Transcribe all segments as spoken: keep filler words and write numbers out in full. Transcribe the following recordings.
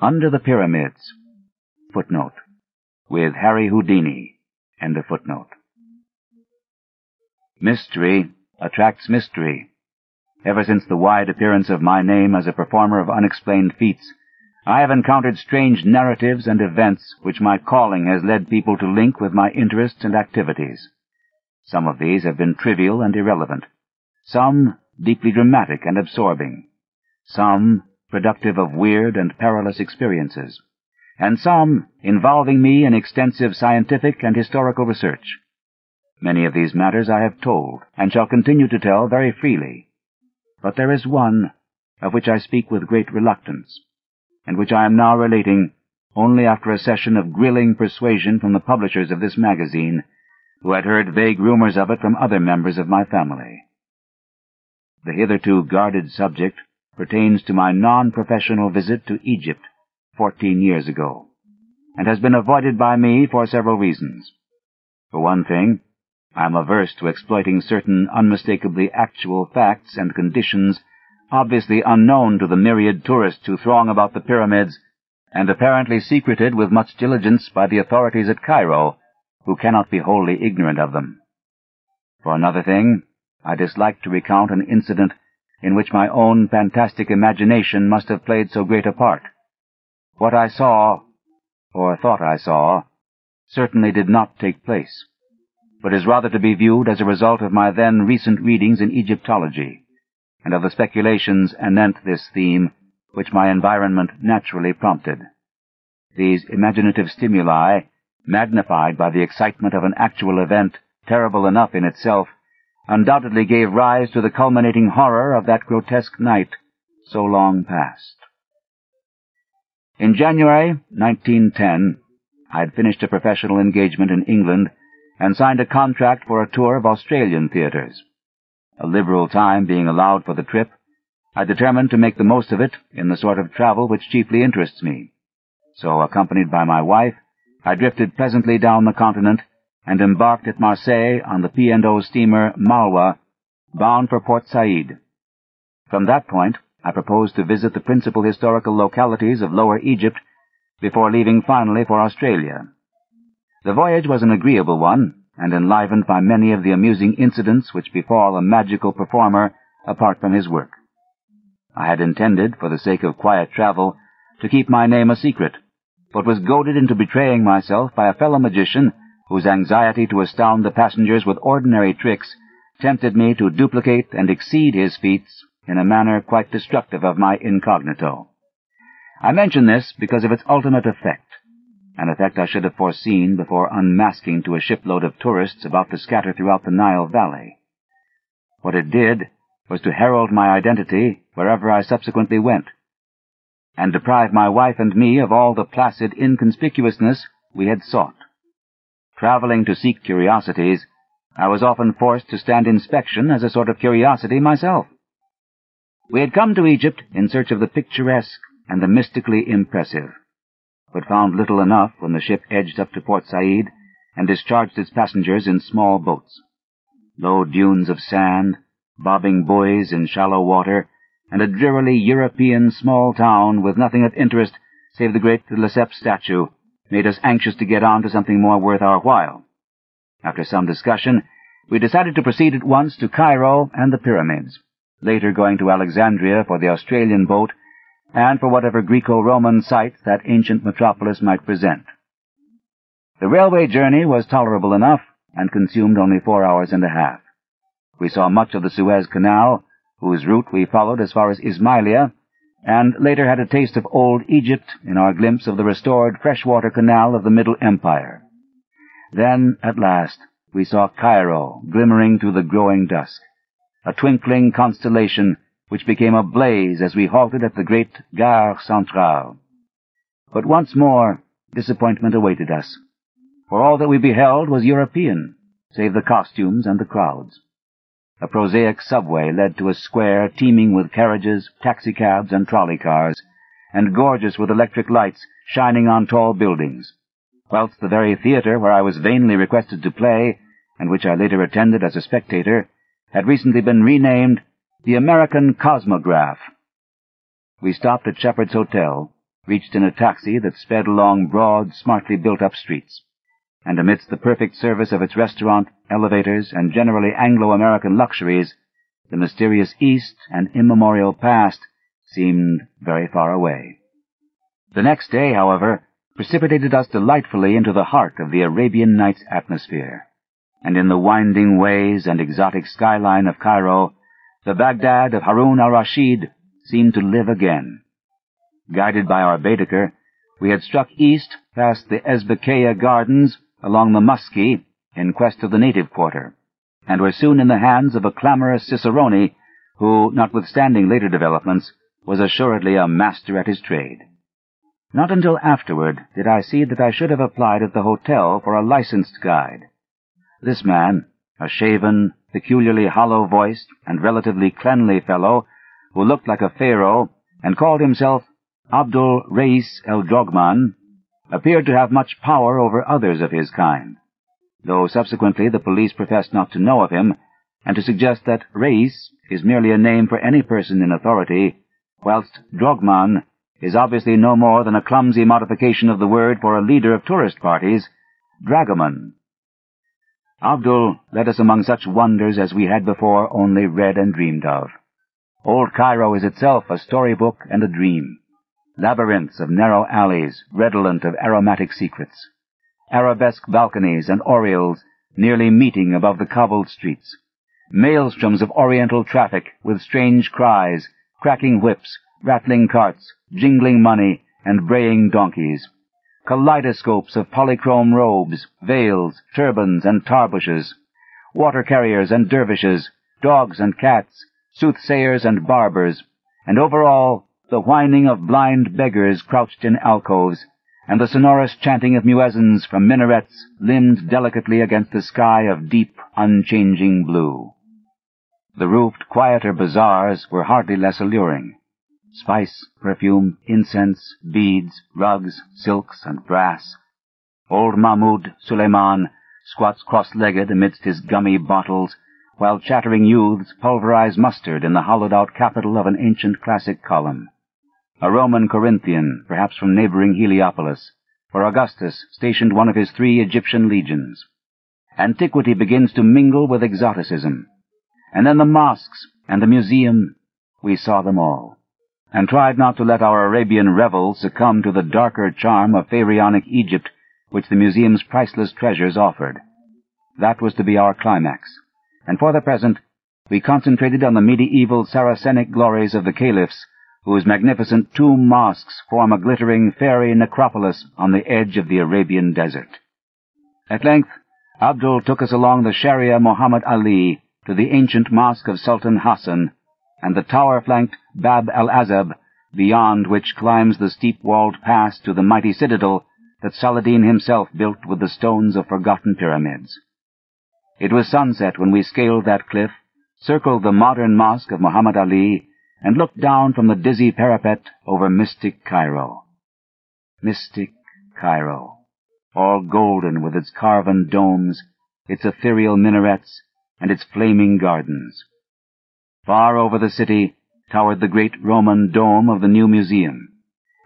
Under the Pyramids, footnote, with Harry Houdini, end of footnote. Mystery attracts mystery. Ever since the wide appearance of my name as a performer of unexplained feats, I have encountered strange narratives and events which my calling has led people to link with my interests and activities. Some of these have been trivial and irrelevant, some deeply dramatic and absorbing, some productive of weird and perilous experiences, and some involving me in extensive scientific and historical research. Many of these matters I have told, and shall continue to tell very freely. But there is one of which I speak with great reluctance, and which I am now relating only after a session of grilling persuasion from the publishers of this magazine, who had heard vague rumors of it from other members of my family. The hitherto guarded subject pertains to my non-professional visit to Egypt fourteen years ago, and has been avoided by me for several reasons. For one thing, I am averse to exploiting certain unmistakably actual facts and conditions obviously unknown to the myriad tourists who throng about the pyramids, and apparently secreted with much diligence by the authorities at Cairo, who cannot be wholly ignorant of them. For another thing, I dislike to recount an incident in which my own fantastic imagination must have played so great a part. What I saw, or thought I saw, certainly did not take place, but is rather to be viewed as a result of my then recent readings in Egyptology, and of the speculations anent this theme which my environment naturally prompted. These imaginative stimuli, magnified by the excitement of an actual event terrible enough in itself, undoubtedly gave rise to the culminating horror of that grotesque night so long past. In January nineteen ten, I had finished a professional engagement in England and signed a contract for a tour of Australian theatres. A liberal time being allowed for the trip, I determined to make the most of it in the sort of travel which chiefly interests me. So, accompanied by my wife, I drifted pleasantly down the continent and embarked at Marseille on the P and O steamer Malwa, bound for Port Said. From that point, I proposed to visit the principal historical localities of Lower Egypt before leaving finally for Australia. The voyage was an agreeable one, and enlivened by many of the amusing incidents which befall a magical performer apart from his work. I had intended, for the sake of quiet travel, to keep my name a secret, but was goaded into betraying myself by a fellow magician whose anxiety to astound the passengers with ordinary tricks tempted me to duplicate and exceed his feats in a manner quite destructive of my incognito. I mention this because of its ultimate effect, an effect I should have foreseen before unmasking to a shipload of tourists about to scatter throughout the Nile Valley. What it did was to herald my identity wherever I subsequently went, and deprive my wife and me of all the placid inconspicuousness we had sought. Traveling to seek curiosities, I was often forced to stand inspection as a sort of curiosity myself. We had come to Egypt in search of the picturesque and the mystically impressive, but found little enough when the ship edged up to Port Said and discharged its passengers in small boats. Low dunes of sand, bobbing buoys in shallow water, and a drearily European small town with nothing of interest save the great Lesseps statue made us anxious to get on to something more worth our while. After some discussion, we decided to proceed at once to Cairo and the pyramids, later going to Alexandria for the Australian boat and for whatever Greco-Roman site that ancient metropolis might present. The railway journey was tolerable enough, and consumed only four hours and a half. We saw much of the Suez Canal, whose route we followed as far as Ismailia, and later had a taste of old Egypt in our glimpse of the restored freshwater canal of the Middle Empire. Then, at last, we saw Cairo glimmering through the growing dusk, a twinkling constellation which became a blaze as we halted at the great Gare Centrale. But once more disappointment awaited us, for all that we beheld was European, save the costumes and the crowds. A prosaic subway led to a square teeming with carriages, taxicabs, and trolley cars, and gorgeous with electric lights shining on tall buildings, whilst the very theatre where I was vainly requested to play, and which I later attended as a spectator, had recently been renamed The American Cosmograph. We stopped at Shepherd's Hotel, reached in a taxi that sped along broad, smartly built-up streets, and amidst the perfect service of its restaurant, elevators, and generally Anglo-American luxuries, the mysterious East and immemorial past seemed very far away. The next day, however, precipitated us delightfully into the heart of the Arabian Nights atmosphere, and in the winding ways and exotic skyline of Cairo, the Baghdad of Harun al-Rashid seemed to live again. Guided by our Baedeker, we had struck east past the Esbekieh Gardens along the Musky in quest of the native quarter, and were soon in the hands of a clamorous cicerone who, notwithstanding later developments, was assuredly a master at his trade. Not until afterward did I see that I should have applied at the hotel for a licensed guide. This man, a shaven, peculiarly hollow-voiced and relatively cleanly fellow, who looked like a pharaoh and called himself Abdul Reis el-Drogman, appeared to have much power over others of his kind, though subsequently the police professed not to know of him, and to suggest that Reis is merely a name for any person in authority, whilst Drogman is obviously no more than a clumsy modification of the word for a leader of tourist parties, dragoman. Abdul led us among such wonders as we had before only read and dreamed of. Old Cairo is itself a storybook and a dream. Labyrinths of narrow alleys, redolent of aromatic secrets. Arabesque balconies and oriels nearly meeting above the cobbled streets. Maelstroms of oriental traffic with strange cries, cracking whips, rattling carts, jingling money, and braying donkeys. Kaleidoscopes of polychrome robes, veils, turbans, and tarbushes, water-carriers and dervishes, dogs and cats, soothsayers and barbers, and over all the whining of blind beggars crouched in alcoves, and the sonorous chanting of muezzins from minarets limned delicately against the sky of deep, unchanging blue. The roofed, quieter bazaars were hardly less alluring. Spice, perfume, incense, beads, rugs, silks, and brass. Old Mahmoud Suleiman squats cross-legged amidst his gummy bottles, while chattering youths pulverize mustard in the hollowed-out capital of an ancient classic column. A Roman Corinthian, perhaps from neighboring Heliopolis, where Augustus stationed one of his three Egyptian legions. Antiquity begins to mingle with exoticism. And then the mosques and the museum, we saw them all, and tried not to let our Arabian revel succumb to the darker charm of pharaonic Egypt which the museum's priceless treasures offered. That was to be our climax, and for the present we concentrated on the medieval Saracenic glories of the caliphs, whose magnificent tomb mosques form a glittering fairy necropolis on the edge of the Arabian desert. At length, Abdul took us along the Sharia Muhammad Ali to the ancient mosque of Sultan Hassan, and the tower-flanked Bab al-Azab, beyond which climbs the steep-walled pass to the mighty citadel that Saladin himself built with the stones of forgotten pyramids. It was sunset when we scaled that cliff, circled the modern mosque of Muhammad Ali, and looked down from the dizzy parapet over mystic Cairo. Mystic Cairo, all golden with its carven domes, its ethereal minarets, and its flaming gardens. Far over the city towered the great Roman dome of the new museum,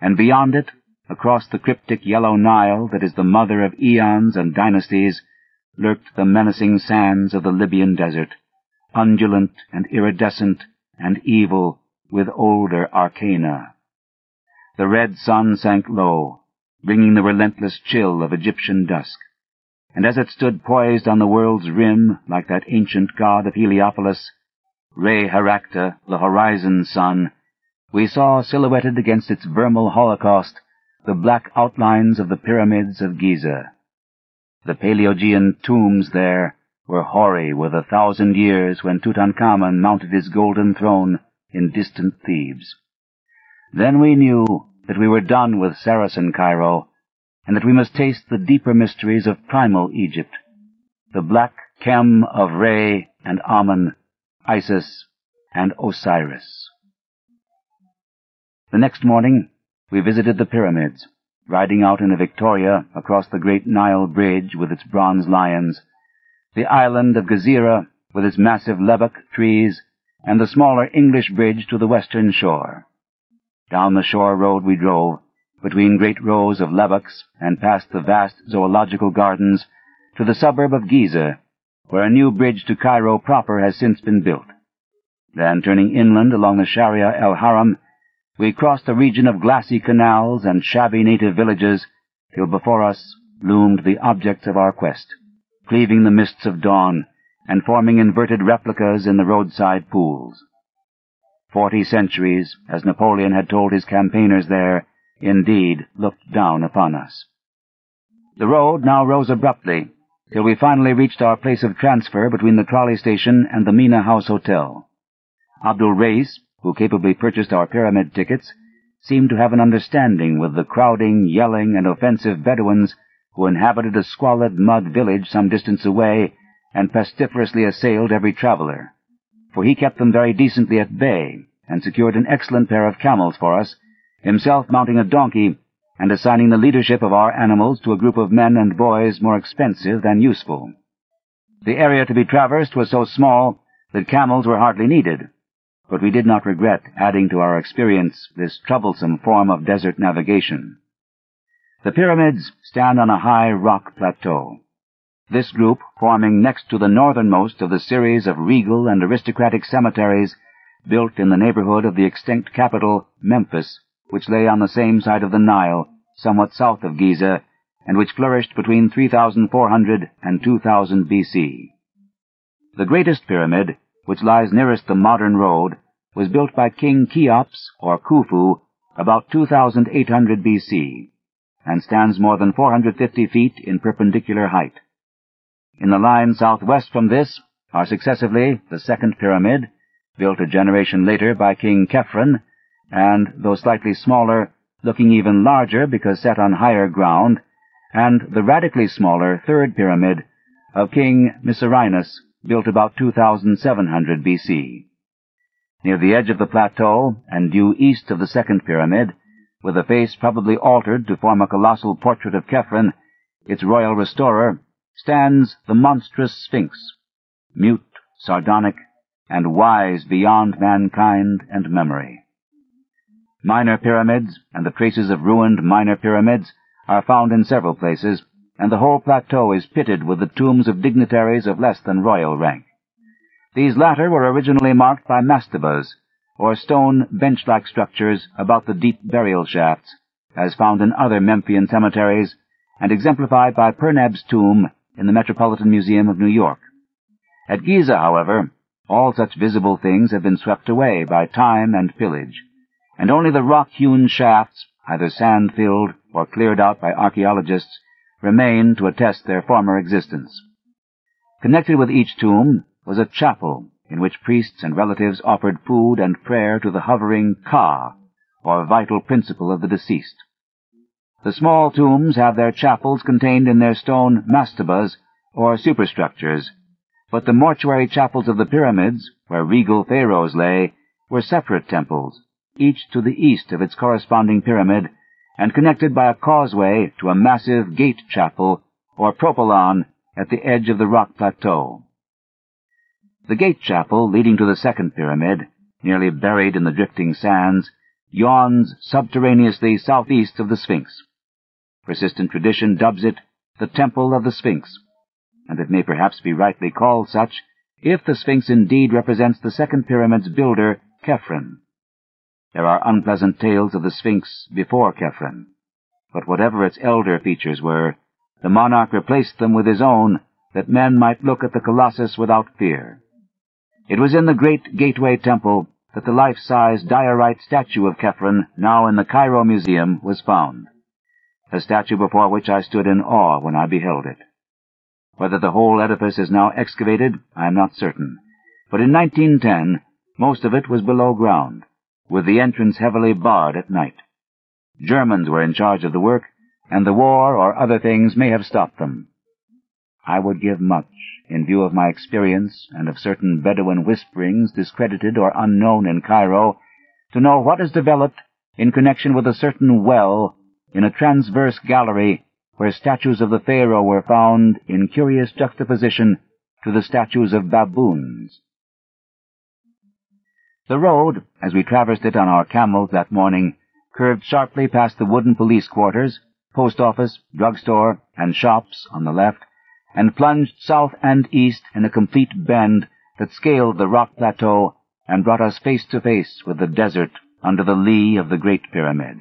and beyond it, across the cryptic yellow Nile that is the mother of eons and dynasties, lurked the menacing sands of the Libyan desert, undulant and iridescent and evil with older arcana. The red sun sank low, bringing the relentless chill of Egyptian dusk, and as it stood poised on the world's rim like that ancient god of Heliopolis, Re-Harakhte, the horizon sun, we saw silhouetted against its vermal holocaust the black outlines of the pyramids of Giza. The Paleogean tombs there were hoary with a thousand years when Tutankhamun mounted his golden throne in distant Thebes. Then we knew that we were done with Saracen Cairo, and that we must taste the deeper mysteries of primal Egypt, the black chem of Re and Amun, Isis, and Osiris. The next morning we visited the pyramids, riding out in a Victoria across the great Nile bridge with its bronze lions, the island of Gezira with its massive Lebbek trees, and the smaller English bridge to the western shore. Down the shore road we drove, between great rows of lebbeks and past the vast zoological gardens, to the suburb of Giza, where a new bridge to Cairo proper has since been built. Then, turning inland along the Sharia el-Haram, we crossed a region of glassy canals and shabby native villages, till before us loomed the objects of our quest, cleaving the mists of dawn and forming inverted replicas in the roadside pools. Forty centuries, as Napoleon had told his campaigners there, indeed looked down upon us. The road now rose abruptly, till we finally reached our place of transfer between the trolley station and the Mina House Hotel. Abdul Reis, who capably purchased our pyramid tickets, seemed to have an understanding with the crowding, yelling, and offensive Bedouins who inhabited a squalid mud village some distance away and pestiferously assailed every traveler, for he kept them very decently at bay and secured an excellent pair of camels for us, himself mounting a donkey and assigning the leadership of our animals to a group of men and boys more expensive than useful. The area to be traversed was so small that camels were hardly needed, but we did not regret adding to our experience this troublesome form of desert navigation. The pyramids stand on a high rock plateau, this group forming next to the northernmost of the series of regal and aristocratic cemeteries built in the neighborhood of the extinct capital, Memphis, which lay on the same side of the Nile, somewhat south of Giza, and which flourished between three thousand four hundred and two thousand B C. The greatest pyramid, which lies nearest the modern road, was built by King Cheops, or Khufu, about two thousand eight hundred B C, and stands more than four hundred fifty feet in perpendicular height. In the line southwest from this are successively the second pyramid, built a generation later by King Kephren, and, though slightly smaller, looking even larger because set on higher ground, and the radically smaller third pyramid of King Mycerinus, built about two thousand seven hundred B C. Near the edge of the plateau, and due east of the second pyramid, with a face probably altered to form a colossal portrait of Kephren, its royal restorer, stands the monstrous Sphinx, mute, sardonic, and wise beyond mankind and memory. Minor pyramids, and the traces of ruined minor pyramids, are found in several places, and the whole plateau is pitted with the tombs of dignitaries of less than royal rank. These latter were originally marked by mastabas, or stone bench-like structures about the deep burial shafts, as found in other Memphian cemeteries, and exemplified by Pernab's tomb in the Metropolitan Museum of New York. At Giza, however, all such visible things have been swept away by time and pillage, and only the rock-hewn shafts, either sand-filled or cleared out by archaeologists, remain to attest their former existence. Connected with each tomb was a chapel in which priests and relatives offered food and prayer to the hovering Ka, or vital principle of the deceased. The small tombs have their chapels contained in their stone mastabas, or superstructures, but the mortuary chapels of the pyramids, where regal pharaohs lay, were separate temples, each to the east of its corresponding pyramid, and connected by a causeway to a massive gate chapel, or propylon, at the edge of the rock plateau. The gate chapel, leading to the second pyramid, nearly buried in the drifting sands, yawns subterraneously southeast of the Sphinx. Persistent tradition dubs it the Temple of the Sphinx, and it may perhaps be rightly called such if the Sphinx indeed represents the second pyramid's builder, Kephren. There are unpleasant tales of the Sphinx before Kephren, but whatever its elder features were, the monarch replaced them with his own, that men might look at the colossus without fear. It was in the great gateway temple that the life-size diorite statue of Kephren, now in the Cairo Museum, was found, a statue before which I stood in awe when I beheld it. Whether the whole edifice is now excavated, I am not certain, but in nineteen ten most of it was below ground, with the entrance heavily barred at night. Germans were in charge of the work, and the war or other things may have stopped them. I would give much, in view of my experience and of certain Bedouin whisperings discredited or unknown in Cairo, to know what is developed in connection with a certain well in a transverse gallery where statues of the pharaoh were found in curious juxtaposition to the statues of baboons. The road, as we traversed it on our camels that morning, curved sharply past the wooden police quarters, post office, drugstore, and shops on the left, and plunged south and east in a complete bend that scaled the rock plateau and brought us face to face with the desert under the lee of the Great Pyramid.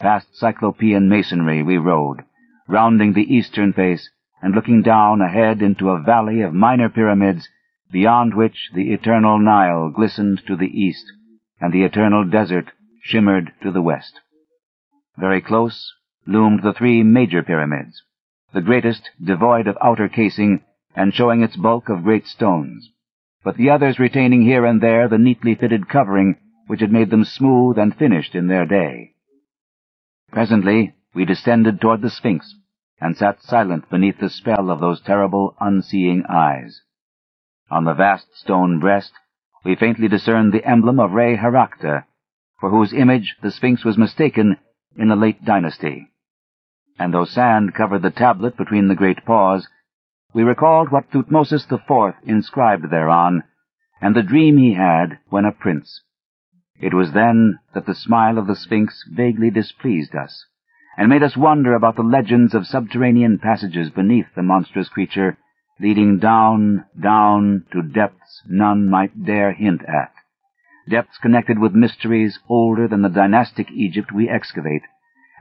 Past Cyclopean masonry we rode, rounding the eastern face and looking down ahead into a valley of minor pyramids beyond which the eternal Nile glistened to the east and the eternal desert shimmered to the west. Very close loomed the three major pyramids, the greatest devoid of outer casing and showing its bulk of great stones, but the others retaining here and there the neatly fitted covering which had made them smooth and finished in their day. Presently we descended toward the Sphinx, and sat silent beneath the spell of those terrible, unseeing eyes. On the vast stone breast we faintly discerned the emblem of Re-Harakhte, for whose image the Sphinx was mistaken in the late dynasty. And though sand covered the tablet between the great paws, we recalled what Thutmosis the Fourth inscribed thereon, and the dream he had when a prince. It was then that the smile of the Sphinx vaguely displeased us, and made us wonder about the legends of subterranean passages beneath the monstrous creature, leading down, down to depths none might dare hint at, depths connected with mysteries older than the dynastic Egypt we excavate,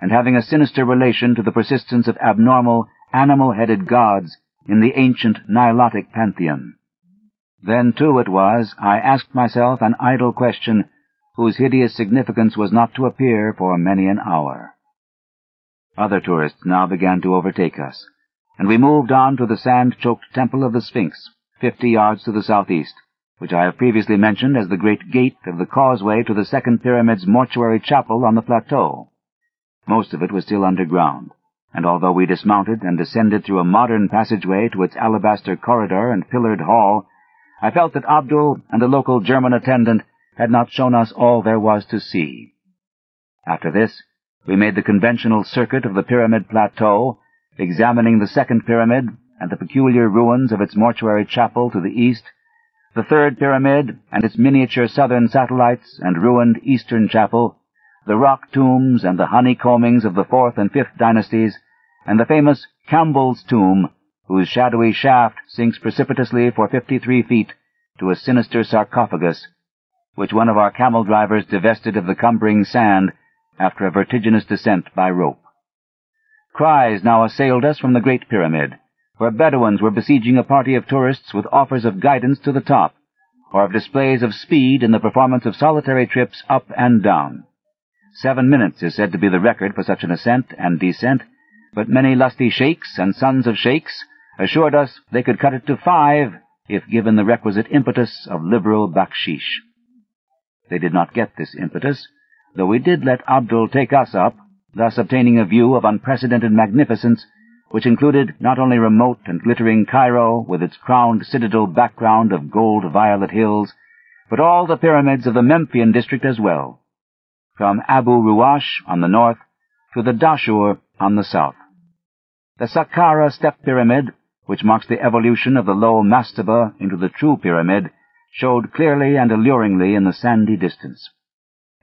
and having a sinister relation to the persistence of abnormal, animal-headed gods in the ancient Nilotic pantheon. Then, too, it was, I asked myself an idle question, whose hideous significance was not to appear for many an hour. Other tourists now began to overtake us, and we moved on to the sand-choked temple of the Sphinx, fifty yards to the southeast, which I have previously mentioned as the great gate of the causeway to the Second Pyramid's mortuary chapel on the plateau. Most of it was still underground, and although we dismounted and descended through a modern passageway to its alabaster corridor and pillared hall, I felt that Abdul and a local German attendant had not shown us all there was to see. After this, we made the conventional circuit of the pyramid plateau, examining the second pyramid and the peculiar ruins of its mortuary chapel to the east, the third pyramid and its miniature southern satellites and ruined eastern chapel, the rock tombs and the honeycombings of the fourth and fifth dynasties, and the famous Campbell's tomb, whose shadowy shaft sinks precipitously for fifty-three feet to a sinister sarcophagus, which one of our camel drivers divested of the cumbering sand after a vertiginous descent by rope. Cries now assailed us from the Great Pyramid, where Bedouins were besieging a party of tourists with offers of guidance to the top, or of displays of speed in the performance of solitary trips up and down. Seven minutes is said to be the record for such an ascent and descent, but many lusty sheikhs and sons of sheikhs assured us they could cut it to five if given the requisite impetus of liberal bakshish. They did not get this impetus, though we did let Abdul take us up, thus obtaining a view of unprecedented magnificence, which included not only remote and glittering Cairo, with its crowned citadel background of gold-violet hills, but all the pyramids of the Memphian district as well, from Abu Ruwash on the north to the Dashur on the south. The Saqqara Step Pyramid, which marks the evolution of the low mastaba into the true pyramid, showed clearly and alluringly in the sandy distance.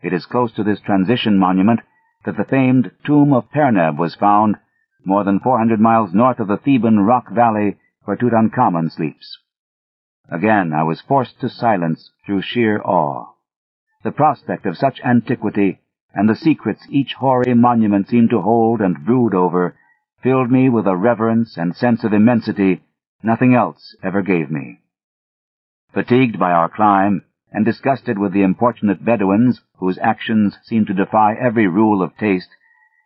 It is close to this transition monument that the famed tomb of Perneb was found, more than four hundred miles north of the Theban rock valley where Tutankhamun sleeps. Again I was forced to silence through sheer awe. The prospect of such antiquity, and the secrets each hoary monument seemed to hold and brood over, filled me with a reverence and sense of immensity nothing else ever gave me. Fatigued by our climb, and disgusted with the importunate Bedouins, whose actions seemed to defy every rule of taste,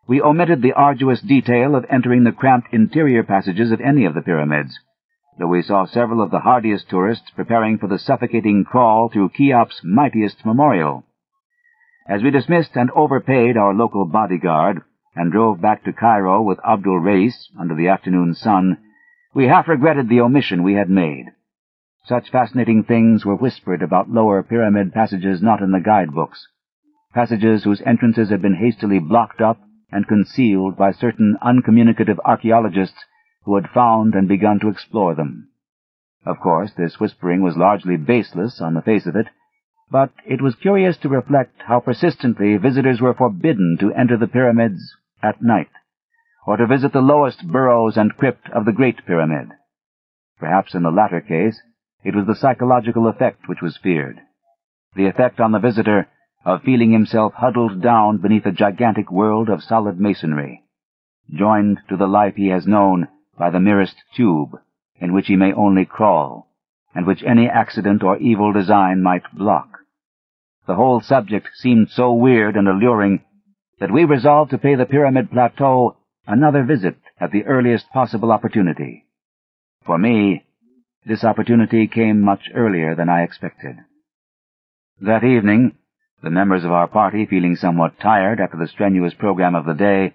we omitted the arduous detail of entering the cramped interior passages of any of the pyramids, though we saw several of the hardiest tourists preparing for the suffocating crawl through Cheops' mightiest memorial. As we dismissed and overpaid our local bodyguard, and drove back to Cairo with Abdul Reis under the afternoon sun, we half regretted the omission we had made. Such fascinating things were whispered about lower pyramid passages not in the guidebooks, passages whose entrances had been hastily blocked up and concealed by certain uncommunicative archaeologists who had found and begun to explore them. Of course, this whispering was largely baseless on the face of it, but it was curious to reflect how persistently visitors were forbidden to enter the pyramids at night, or to visit the lowest burrows and crypt of the Great Pyramid. Perhaps in the latter case, it was the psychological effect which was feared, the effect on the visitor of feeling himself huddled down beneath a gigantic world of solid masonry, joined to the life he has known by the merest tube, in which he may only crawl, and which any accident or evil design might block. The whole subject seemed so weird and alluring that we resolved to pay the Pyramid Plateau another visit at the earliest possible opportunity. For me, this opportunity came much earlier than I expected. That evening, the members of our party feeling somewhat tired after the strenuous program of the day,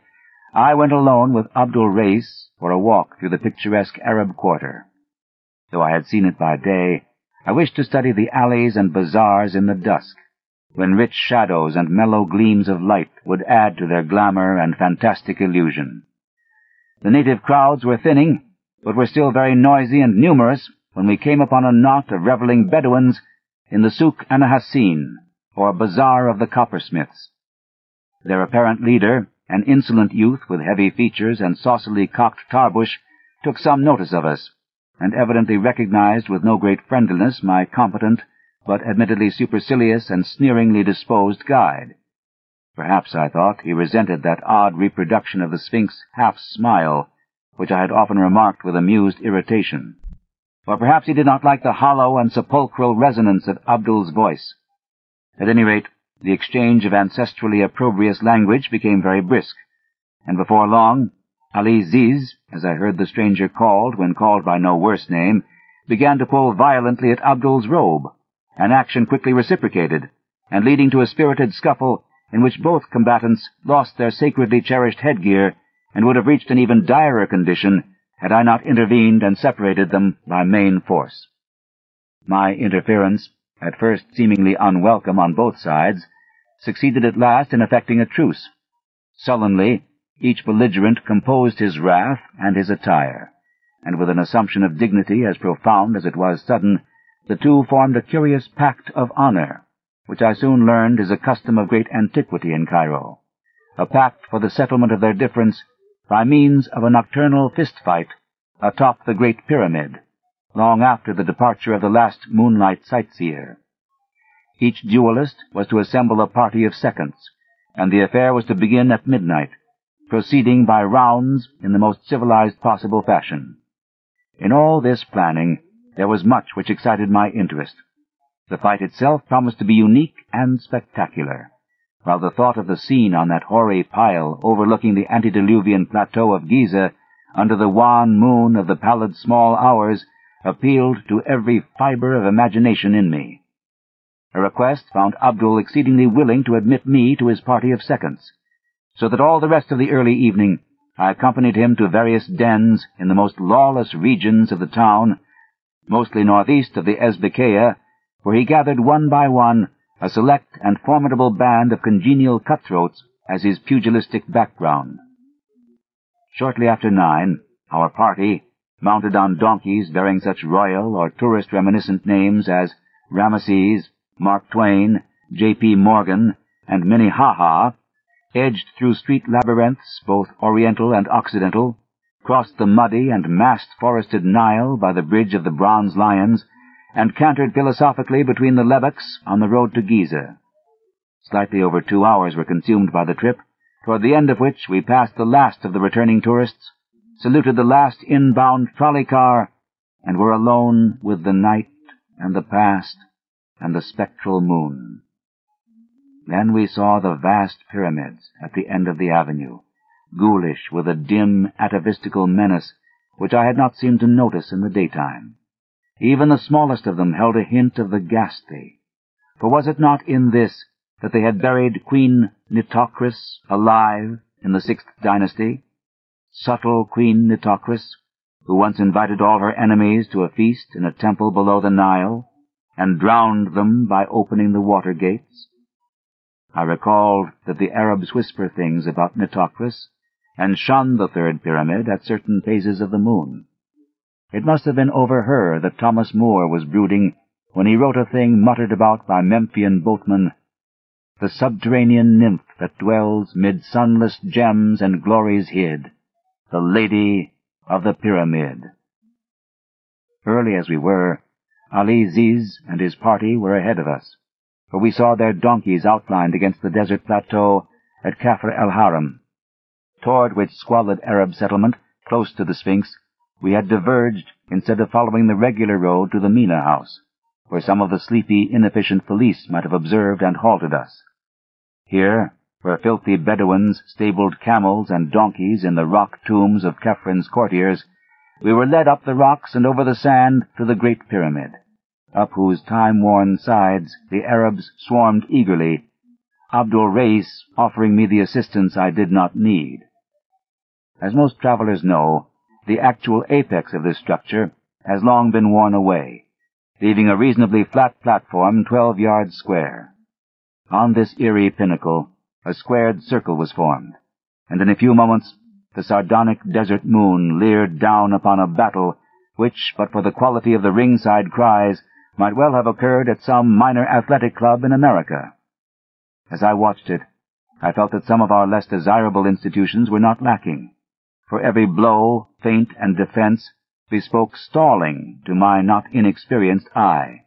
I went alone with Abdul Reis for a walk through the picturesque Arab quarter. Though I had seen it by day, I wished to study the alleys and bazaars in the dusk, when rich shadows and mellow gleams of light would add to their glamour and fantastic illusion. The native crowds were thinning, but were still very noisy and numerous when we came upon a knot of reveling Bedouins in the Souk Anahassin, or Bazaar of the Coppersmiths. Their apparent leader, an insolent youth with heavy features and saucily cocked tarbush, took some notice of us, and evidently recognized with no great friendliness my competent, but admittedly supercilious and sneeringly disposed guide. Perhaps, I thought, he resented that odd reproduction of the Sphinx's half-smile, which I had often remarked with amused irritation. Or perhaps he did not like the hollow and sepulchral resonance of Abdul's voice. At any rate, the exchange of ancestrally opprobrious language became very brisk, and before long, Ali Ziz, as I heard the stranger called when called by no worse name, began to pull violently at Abdul's robe, an action quickly reciprocated, and leading to a spirited scuffle in which both combatants lost their sacredly cherished headgear and would have reached an even direr condition had I not intervened and separated them by main force. My interference, at first seemingly unwelcome on both sides, succeeded at last in effecting a truce. Sullenly, each belligerent composed his wrath and his attire, and with an assumption of dignity as profound as it was sudden, the two formed a curious pact of honor, which I soon learned is a custom of great antiquity in Cairo, a pact for the settlement of their difference by means of a nocturnal fist-fight atop the Great Pyramid, long after the departure of the last moonlight sightseer. Each duelist was to assemble a party of seconds, and the affair was to begin at midnight, proceeding by rounds in the most civilized possible fashion. In all this planning, there was much which excited my interest. The fight itself promised to be unique and spectacular, while the thought of the scene on that hoary pile overlooking the antediluvian plateau of Giza under the wan moon of the pallid small hours appealed to every fiber of imagination in me. A request found Abdul exceedingly willing to admit me to his party of seconds, so that all the rest of the early evening I accompanied him to various dens in the most lawless regions of the town, mostly northeast of the Esbekieh, where he gathered one by one a select and formidable band of congenial cutthroats as his pugilistic background. Shortly after nine, our party, mounted on donkeys bearing such royal or tourist-reminiscent names as Ramesses, Mark Twain, J P Morgan, and Minnehaha, edged through street labyrinths, both oriental and occidental, crossed the muddy and mast-forested Nile by the bridge of the Bronze Lions, and cantered philosophically between the Lebbeks on the road to Giza. Slightly over two hours were consumed by the trip, toward the end of which we passed the last of the returning tourists, saluted the last inbound trolley car, and were alone with the night and the past and the spectral moon. Then we saw the vast pyramids at the end of the avenue, ghoulish with a dim, atavistical menace which I had not seemed to notice in the daytime. Even the smallest of them held a hint of the ghastly, for was it not in this that they had buried Queen Nitocris alive in the sixth dynasty? Subtle Queen Nitocris, who once invited all her enemies to a feast in a temple below the Nile, and drowned them by opening the water gates. I recalled that the Arabs whisper things about Nitocris, and shun the third pyramid at certain phases of the moon. It must have been over her that Thomas Moore was brooding when he wrote a thing muttered about by Memphian boatmen, the subterranean nymph that dwells mid sunless gems and glories hid, the Lady of the Pyramid. Early as we were, Ali Ziz and his party were ahead of us, for we saw their donkeys outlined against the desert plateau at Khafre el-Haram, toward which squalid Arab settlement, close to the Sphinx, we had diverged instead of following the regular road to the Mina house, where some of the sleepy, inefficient police might have observed and halted us. Here, where filthy Bedouins stabled camels and donkeys in the rock tombs of Kephren's courtiers, we were led up the rocks and over the sand to the Great Pyramid, up whose time-worn sides the Arabs swarmed eagerly, Abdul Reis offering me the assistance I did not need. As most travelers know, the actual apex of this structure has long been worn away, leaving a reasonably flat platform twelve yards square. On this eerie pinnacle, a squared circle was formed, and in a few moments the sardonic desert moon leered down upon a battle which, but for the quality of the ringside cries, might well have occurred at some minor athletic club in America. As I watched it, I felt that some of our less desirable institutions were not lacking, for every blow, feint, and defense bespoke stalling to my not inexperienced eye.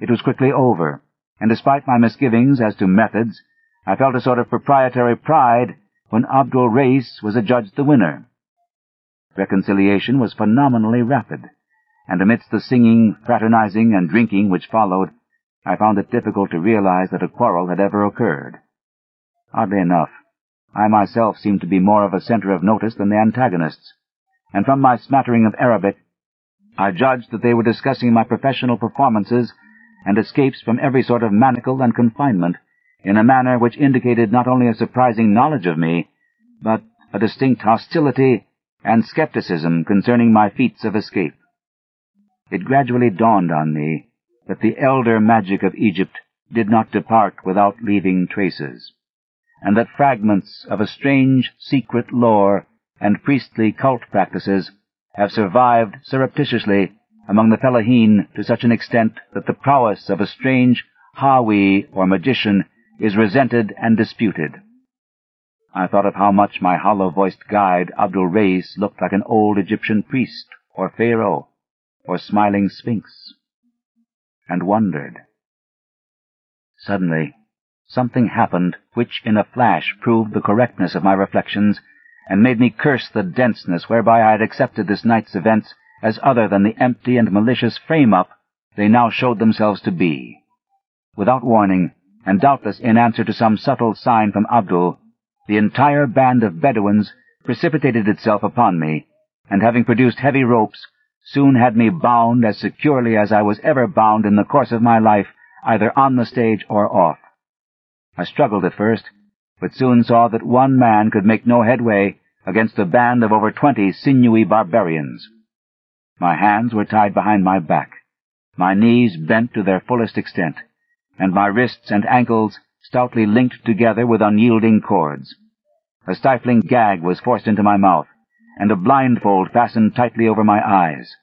It was quickly over, and despite my misgivings as to methods, I felt a sort of proprietary pride when Abdul Reis was adjudged the winner. Reconciliation was phenomenally rapid, and amidst the singing, fraternizing, and drinking which followed, I found it difficult to realize that a quarrel had ever occurred. Oddly enough, I myself seemed to be more of a center of notice than the antagonists, and from my smattering of Arabic, I judged that they were discussing my professional performances and escapes from every sort of manacle and confinement in a manner which indicated not only a surprising knowledge of me, but a distinct hostility and skepticism concerning my feats of escape. It gradually dawned on me that the elder magic of Egypt did not depart without leaving traces, and that fragments of a strange secret lore and priestly cult practices have survived surreptitiously among the Fellaheen to such an extent that the prowess of a strange hawi or magician is resented and disputed. I thought of how much my hollow-voiced guide Abdul Reis looked like an old Egyptian priest or pharaoh or smiling sphinx, and wondered. Suddenly, something happened which in a flash proved the correctness of my reflections and made me curse the denseness whereby I had accepted this night's events as other than the empty and malicious frame-up they now showed themselves to be. Without warning, and doubtless in answer to some subtle sign from Abdul, the entire band of Bedouins precipitated itself upon me, and having produced heavy ropes, soon had me bound as securely as I was ever bound in the course of my life, either on the stage or off. I struggled at first, but soon saw that one man could make no headway against a band of over twenty sinewy barbarians. My hands were tied behind my back, my knees bent to their fullest extent, and my wrists and ankles stoutly linked together with unyielding cords. A stifling gag was forced into my mouth, and a blindfold fastened tightly over my eyes.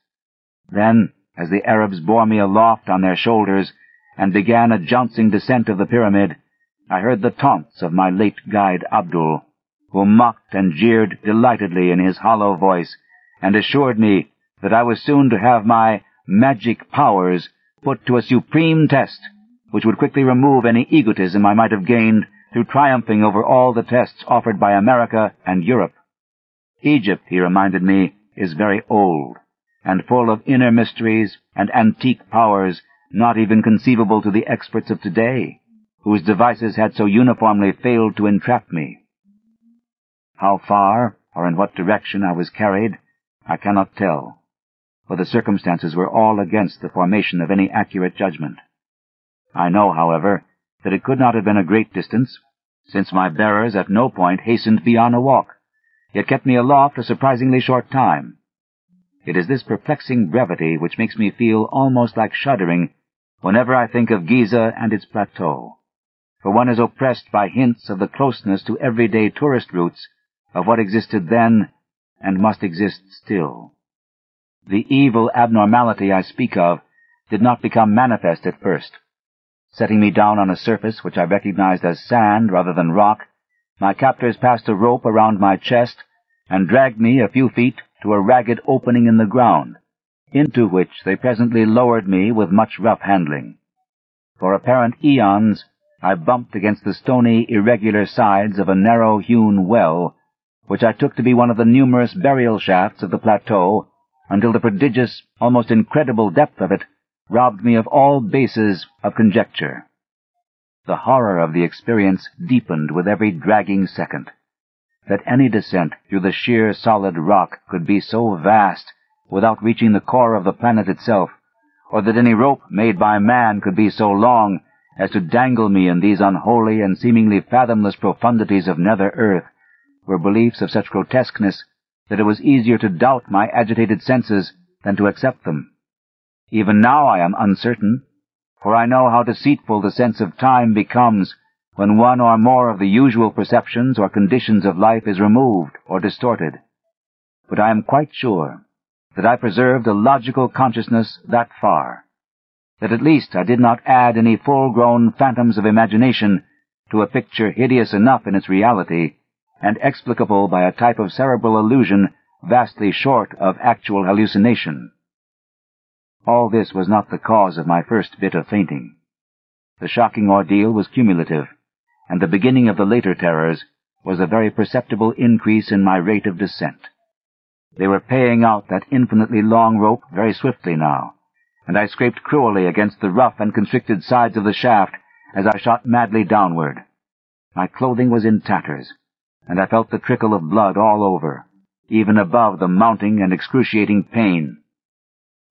Then, as the Arabs bore me aloft on their shoulders and began a jouncing descent of the pyramid, I heard the taunts of my late guide Abdul, who mocked and jeered delightedly in his hollow voice, and assured me that I was soon to have my magic powers put to a supreme test, which would quickly remove any egotism I might have gained through triumphing over all the tests offered by America and Europe. Egypt, he reminded me, is very old, and full of inner mysteries and antique powers not even conceivable to the experts of today, whose devices had so uniformly failed to entrap me. How far, or in what direction I was carried, I cannot tell, for the circumstances were all against the formation of any accurate judgment. I know, however, that it could not have been a great distance, since my bearers at no point hastened beyond a walk, yet kept me aloft a surprisingly short time. It is this perplexing brevity which makes me feel almost like shuddering whenever I think of Giza and its plateau, for one is oppressed by hints of the closeness to everyday tourist routes of what existed then and must exist still. The evil abnormality I speak of did not become manifest at first. Setting me down on a surface which I recognized as sand rather than rock, my captors passed a rope around my chest and dragged me a few feet to a ragged opening in the ground, into which they presently lowered me with much rough handling. For apparent eons, I bumped against the stony, irregular sides of a narrow-hewn well, which I took to be one of the numerous burial shafts of the plateau, until the prodigious, almost incredible depth of it robbed me of all basis of conjecture. The horror of the experience deepened with every dragging second. That any descent through the sheer solid rock could be so vast without reaching the core of the planet itself, or that any rope made by man could be so long as to dangle me in these unholy and seemingly fathomless profundities of nether earth, were beliefs of such grotesqueness that it was easier to doubt my agitated senses than to accept them. Even now I am uncertain, for I know how deceitful the sense of time becomes when one or more of the usual perceptions or conditions of life is removed or distorted. But I am quite sure that I preserved a logical consciousness that far, that at least I did not add any full-grown phantoms of imagination to a picture hideous enough in its reality and explicable by a type of cerebral illusion vastly short of actual hallucination. All this was not the cause of my first bit of fainting. The shocking ordeal was cumulative, and the beginning of the later terrors was a very perceptible increase in my rate of descent. They were paying out that infinitely long rope very swiftly now, and I scraped cruelly against the rough and constricted sides of the shaft as I shot madly downward. My clothing was in tatters, and I felt the trickle of blood all over, even above the mounting and excruciating pain.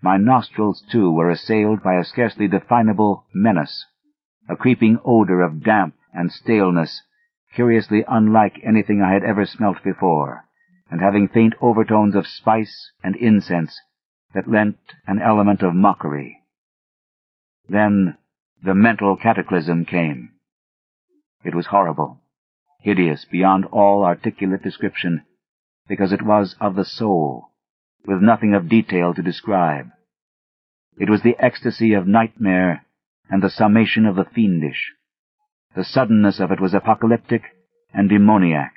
My nostrils, too, were assailed by a scarcely definable menace, a creeping odor of damp and staleness, curiously unlike anything I had ever smelt before, and having faint overtones of spice and incense that lent an element of mockery. Then the mental cataclysm came. It was horrible, hideous beyond all articulate description, because it was of the soul, with nothing of detail to describe. It was the ecstasy of nightmare and the summation of the fiendish. The suddenness of it was apocalyptic and demoniac.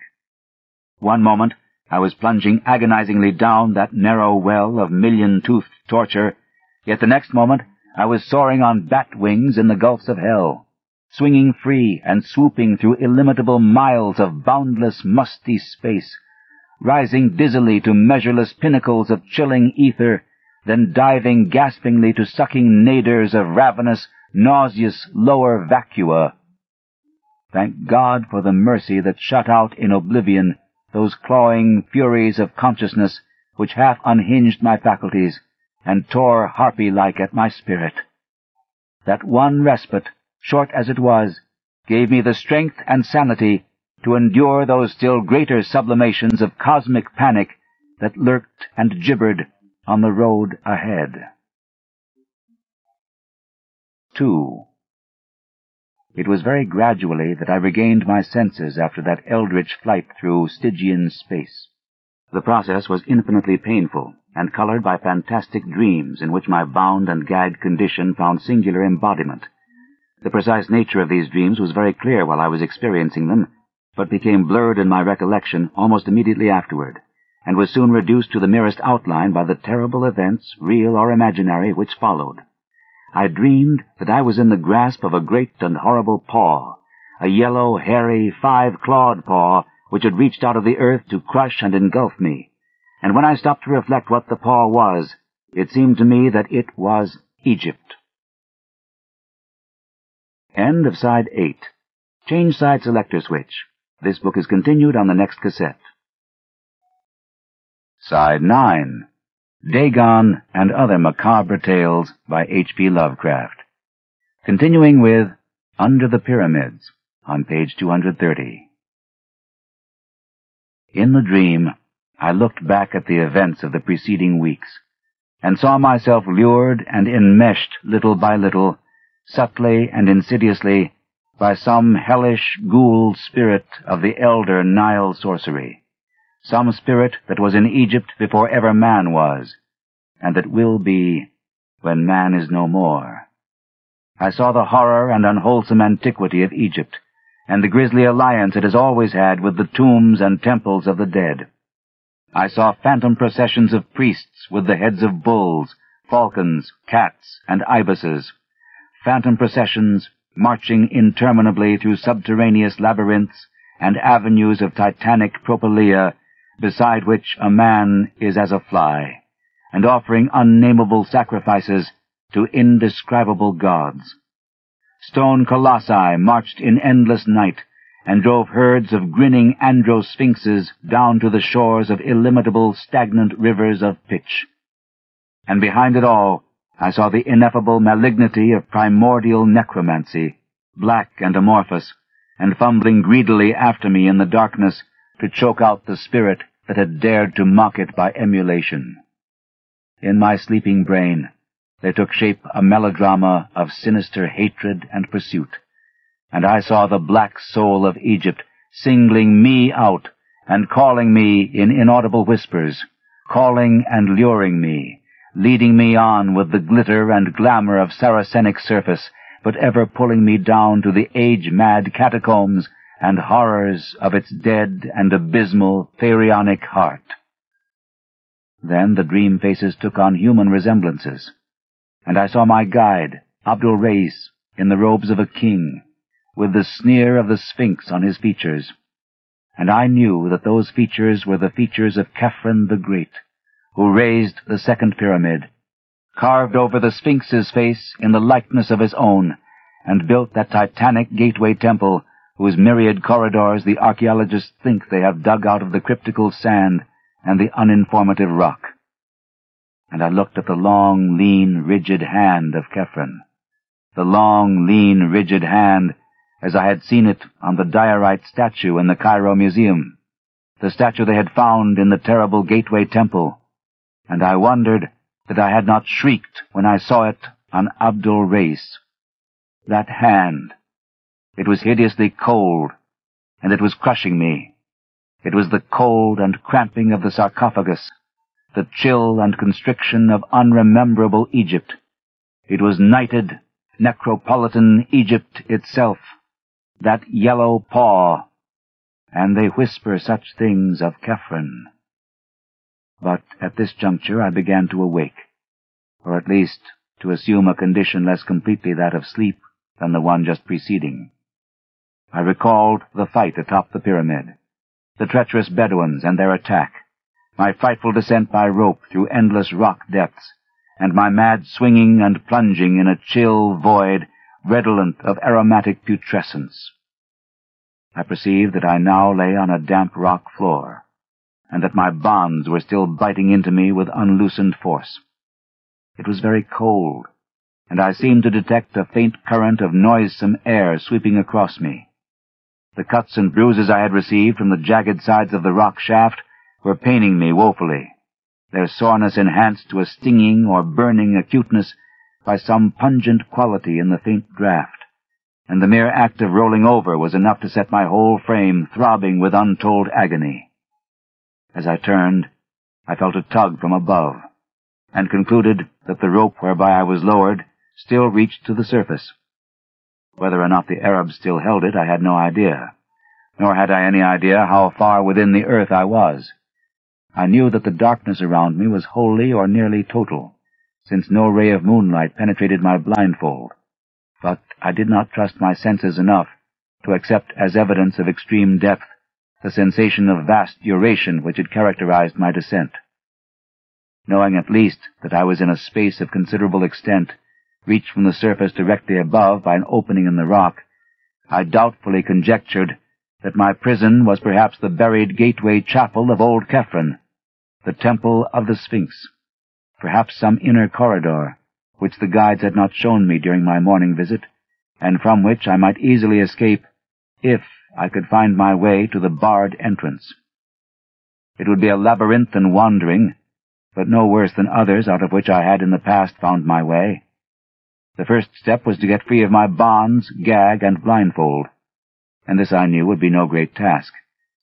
One moment I was plunging agonizingly down that narrow well of million-toothed torture, yet the next moment I was soaring on bat wings in the gulfs of hell, swinging free and swooping through illimitable miles of boundless, musty space, rising dizzily to measureless pinnacles of chilling ether, then diving gaspingly to sucking naders of ravenous, nauseous lower vacua. Thank God for the mercy that shut out in oblivion those clawing furies of consciousness which half unhinged my faculties and tore harpy-like at my spirit. That one respite, short as it was, gave me the strength and sanity to endure those still greater sublimations of cosmic panic that lurked and gibbered on the road ahead. Two. It was very gradually that I regained my senses after that eldritch flight through Stygian space. The process was infinitely painful, and colored by fantastic dreams in which my bound and gagged condition found singular embodiment. The precise nature of these dreams was very clear while I was experiencing them, but became blurred in my recollection almost immediately afterward, and was soon reduced to the merest outline by the terrible events, real or imaginary, which followed. I dreamed that I was in the grasp of a great and horrible paw, a yellow, hairy, five-clawed paw which had reached out of the earth to crush and engulf me. And when I stopped to reflect what the paw was, it seemed to me that it was Egypt. End of Side eight. Change side selector switch. This book is continued on the next cassette. Side nine. Dagon and Other Macabre Tales by H P Lovecraft. Continuing with Under the Pyramids on page two hundred thirty. In the dream, I looked back at the events of the preceding weeks and saw myself lured and enmeshed little by little, subtly and insidiously, by some hellish ghoul spirit of the elder Nile sorcery. Some spirit that was in Egypt before ever man was, and that will be when man is no more. I saw the horror and unwholesome antiquity of Egypt, and the grisly alliance it has always had with the tombs and temples of the dead. I saw phantom processions of priests with the heads of bulls, falcons, cats, and ibises, phantom processions marching interminably through subterraneous labyrinths and avenues of titanic propylaea, beside which a man is as a fly, and offering unnameable sacrifices to indescribable gods. Stone colossi marched in endless night, and drove herds of grinning andro-sphinxes down to the shores of illimitable stagnant rivers of pitch. And behind it all I saw the ineffable malignity of primordial necromancy, black and amorphous, and fumbling greedily after me in the darkness to choke out the spirit that had dared to mock it by emulation. In my sleeping brain there took shape a melodrama of sinister hatred and pursuit, and I saw the black soul of Egypt singling me out and calling me in inaudible whispers, calling and luring me, leading me on with the glitter and glamour of Saracenic surface, but ever pulling me down to the age-mad catacombs and horrors of its dead and abysmal pharaonic heart. Then the dream faces took on human resemblances, and I saw my guide, Abdul Reis, in the robes of a king, with the sneer of the Sphinx on his features, and I knew that those features were the features of Kephren the Great, who raised the second pyramid, carved over the Sphinx's face in the likeness of his own, and built that titanic gateway temple whose myriad corridors the archaeologists think they have dug out of the cryptical sand and the uninformative rock. And I looked at the long, lean, rigid hand of Kephren, the long, lean, rigid hand as I had seen it on the diorite statue in the Cairo Museum, the statue they had found in the terrible gateway temple, and I wondered that I had not shrieked when I saw it on Abdul Reis. That hand, it was hideously cold, and it was crushing me. It was the cold and cramping of the sarcophagus, the chill and constriction of unrememberable Egypt. It was nighted, necropolitan Egypt itself, that yellow paw, and they whisper such things of Kephren. But at this juncture I began to awake, or at least to assume a condition less completely that of sleep than the one just preceding. I recalled the fight atop the pyramid, the treacherous Bedouins and their attack, my frightful descent by rope through endless rock depths, and my mad swinging and plunging in a chill void redolent of aromatic putrescence. I perceived that I now lay on a damp rock floor, and that my bonds were still biting into me with unloosened force. It was very cold, and I seemed to detect a faint current of noisome air sweeping across me. The cuts and bruises I had received from the jagged sides of the rock shaft were paining me woefully, their soreness enhanced to a stinging or burning acuteness by some pungent quality in the faint draught, and the mere act of rolling over was enough to set my whole frame throbbing with untold agony. As I turned, I felt a tug from above, and concluded that the rope whereby I was lowered still reached to the surface. Whether or not the Arabs still held it, I had no idea, nor had I any idea how far within the earth I was. I knew that the darkness around me was wholly or nearly total, since no ray of moonlight penetrated my blindfold, but I did not trust my senses enough to accept as evidence of extreme depth the sensation of vast duration which had characterized my descent. Knowing at least that I was in a space of considerable extent, reached from the surface directly above by an opening in the rock, I doubtfully conjectured that my prison was perhaps the buried gateway chapel of old Kephren, the temple of the Sphinx, perhaps some inner corridor, which the guides had not shown me during my morning visit, and from which I might easily escape if I could find my way to the barred entrance. It would be a labyrinth and wandering, but no worse than others out of which I had in the past found my way. The first step was to get free of my bonds, gag, and blindfold, and this I knew would be no great task,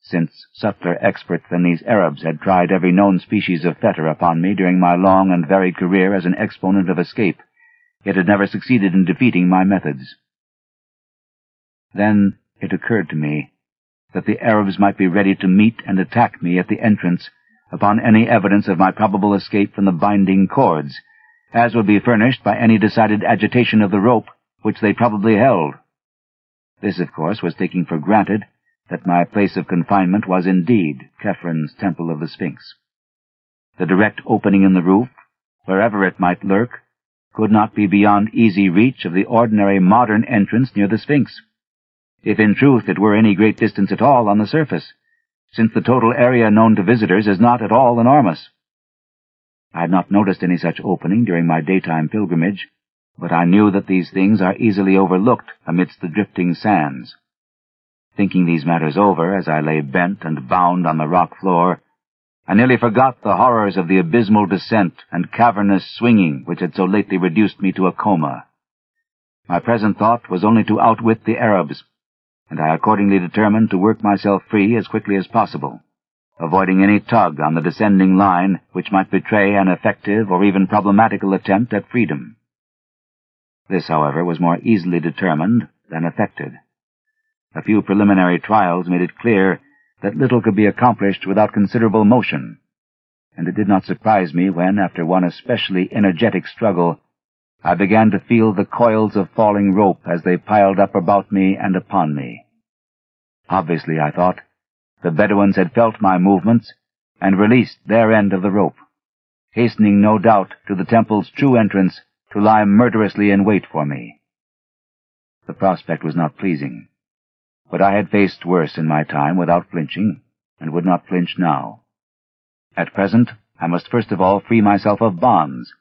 since subtler experts than these Arabs had tried every known species of fetter upon me during my long and varied career as an exponent of escape, yet had never succeeded in defeating my methods. Then it occurred to me that the Arabs might be ready to meet and attack me at the entrance upon any evidence of my probable escape from the binding cords, as would be furnished by any decided agitation of the rope which they probably held. This, of course, was taking for granted that my place of confinement was indeed Khafren's Temple of the Sphinx. The direct opening in the roof, wherever it might lurk, could not be beyond easy reach of the ordinary modern entrance near the Sphinx, if in truth it were any great distance at all on the surface, since the total area known to visitors is not at all enormous. I had not noticed any such opening during my daytime pilgrimage, but I knew that these things are easily overlooked amidst the drifting sands. Thinking these matters over as I lay bent and bound on the rock floor, I nearly forgot the horrors of the abysmal descent and cavernous swinging which had so lately reduced me to a coma. My present thought was only to outwit the Arabs, and I accordingly determined to work myself free as quickly as possible, avoiding any tug on the descending line which might betray an effective or even problematical attempt at freedom. This, however, was more easily determined than effected. A few preliminary trials made it clear that little could be accomplished without considerable motion, and it did not surprise me when, after one especially energetic struggle, I began to feel the coils of falling rope as they piled up about me and upon me. Obviously, I thought, the Bedouins had felt my movements and released their end of the rope, hastening, no doubt, to the temple's true entrance to lie murderously in wait for me. The prospect was not pleasing, but I had faced worse in my time without flinching, and would not flinch now. At present, I must first of all free myself of bonds,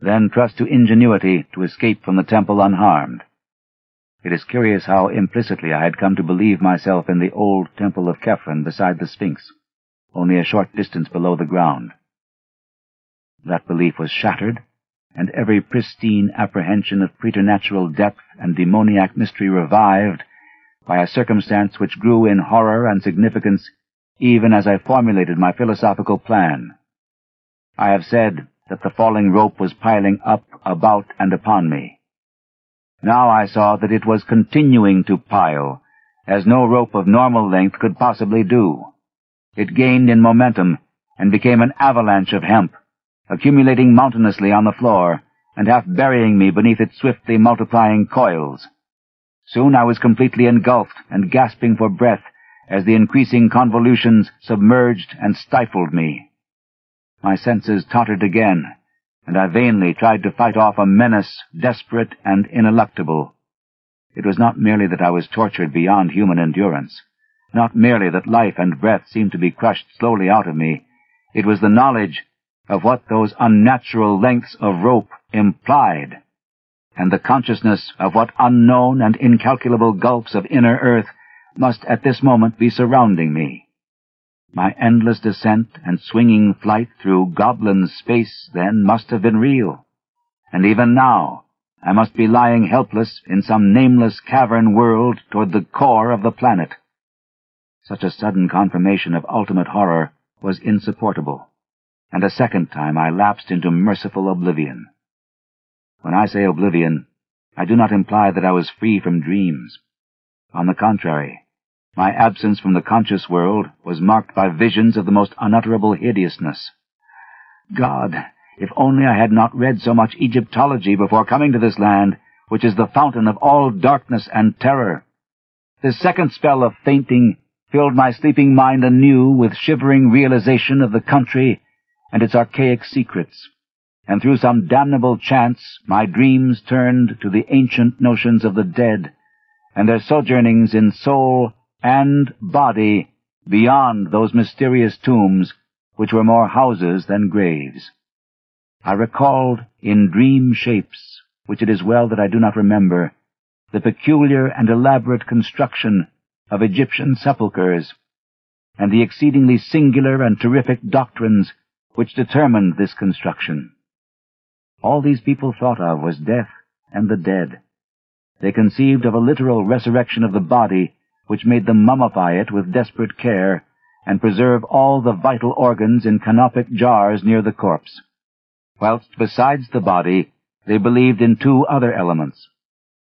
then trust to ingenuity to escape from the temple unharmed. It is curious how implicitly I had come to believe myself in the old temple of Kephren beside the Sphinx, only a short distance below the ground. That belief was shattered, and every pristine apprehension of preternatural depth and demoniac mystery revived by a circumstance which grew in horror and significance even as I formulated my philosophical plan. I have said that the falling rope was piling up, about, and upon me. Now I saw that it was continuing to pile, as no rope of normal length could possibly do. It gained in momentum and became an avalanche of hemp, accumulating mountainously on the floor, and half burying me beneath its swiftly multiplying coils. Soon I was completely engulfed and gasping for breath as the increasing convolutions submerged and stifled me. My senses tottered again, and I vainly tried to fight off a menace desperate and ineluctable. It was not merely that I was tortured beyond human endurance, not merely that life and breath seemed to be crushed slowly out of me. It was the knowledge of what those unnatural lengths of rope implied, and the consciousness of what unknown and incalculable gulfs of inner earth must at this moment be surrounding me. My endless descent and swinging flight through goblin space then must have been real, and even now I must be lying helpless in some nameless cavern world toward the core of the planet. Such a sudden confirmation of ultimate horror was insupportable, and a second time I lapsed into merciful oblivion. When I say oblivion, I do not imply that I was free from dreams. On the contrary, my absence from the conscious world was marked by visions of the most unutterable hideousness. God, if only I had not read so much Egyptology before coming to this land, which is the fountain of all darkness and terror! This second spell of fainting filled my sleeping mind anew with shivering realization of the country and its archaic secrets, and through some damnable chance my dreams turned to the ancient notions of the dead, and their sojournings in soul and body beyond those mysterious tombs which were more houses than graves. I recalled, in dream shapes, which it is well that I do not remember, the peculiar and elaborate construction of Egyptian sepulchres, and the exceedingly singular and terrific doctrines which determined this construction. All these people thought of was death and the dead. They conceived of a literal resurrection of the body which made them mummify it with desperate care and preserve all the vital organs in canopic jars near the corpse. Whilst besides the body, they believed in two other elements,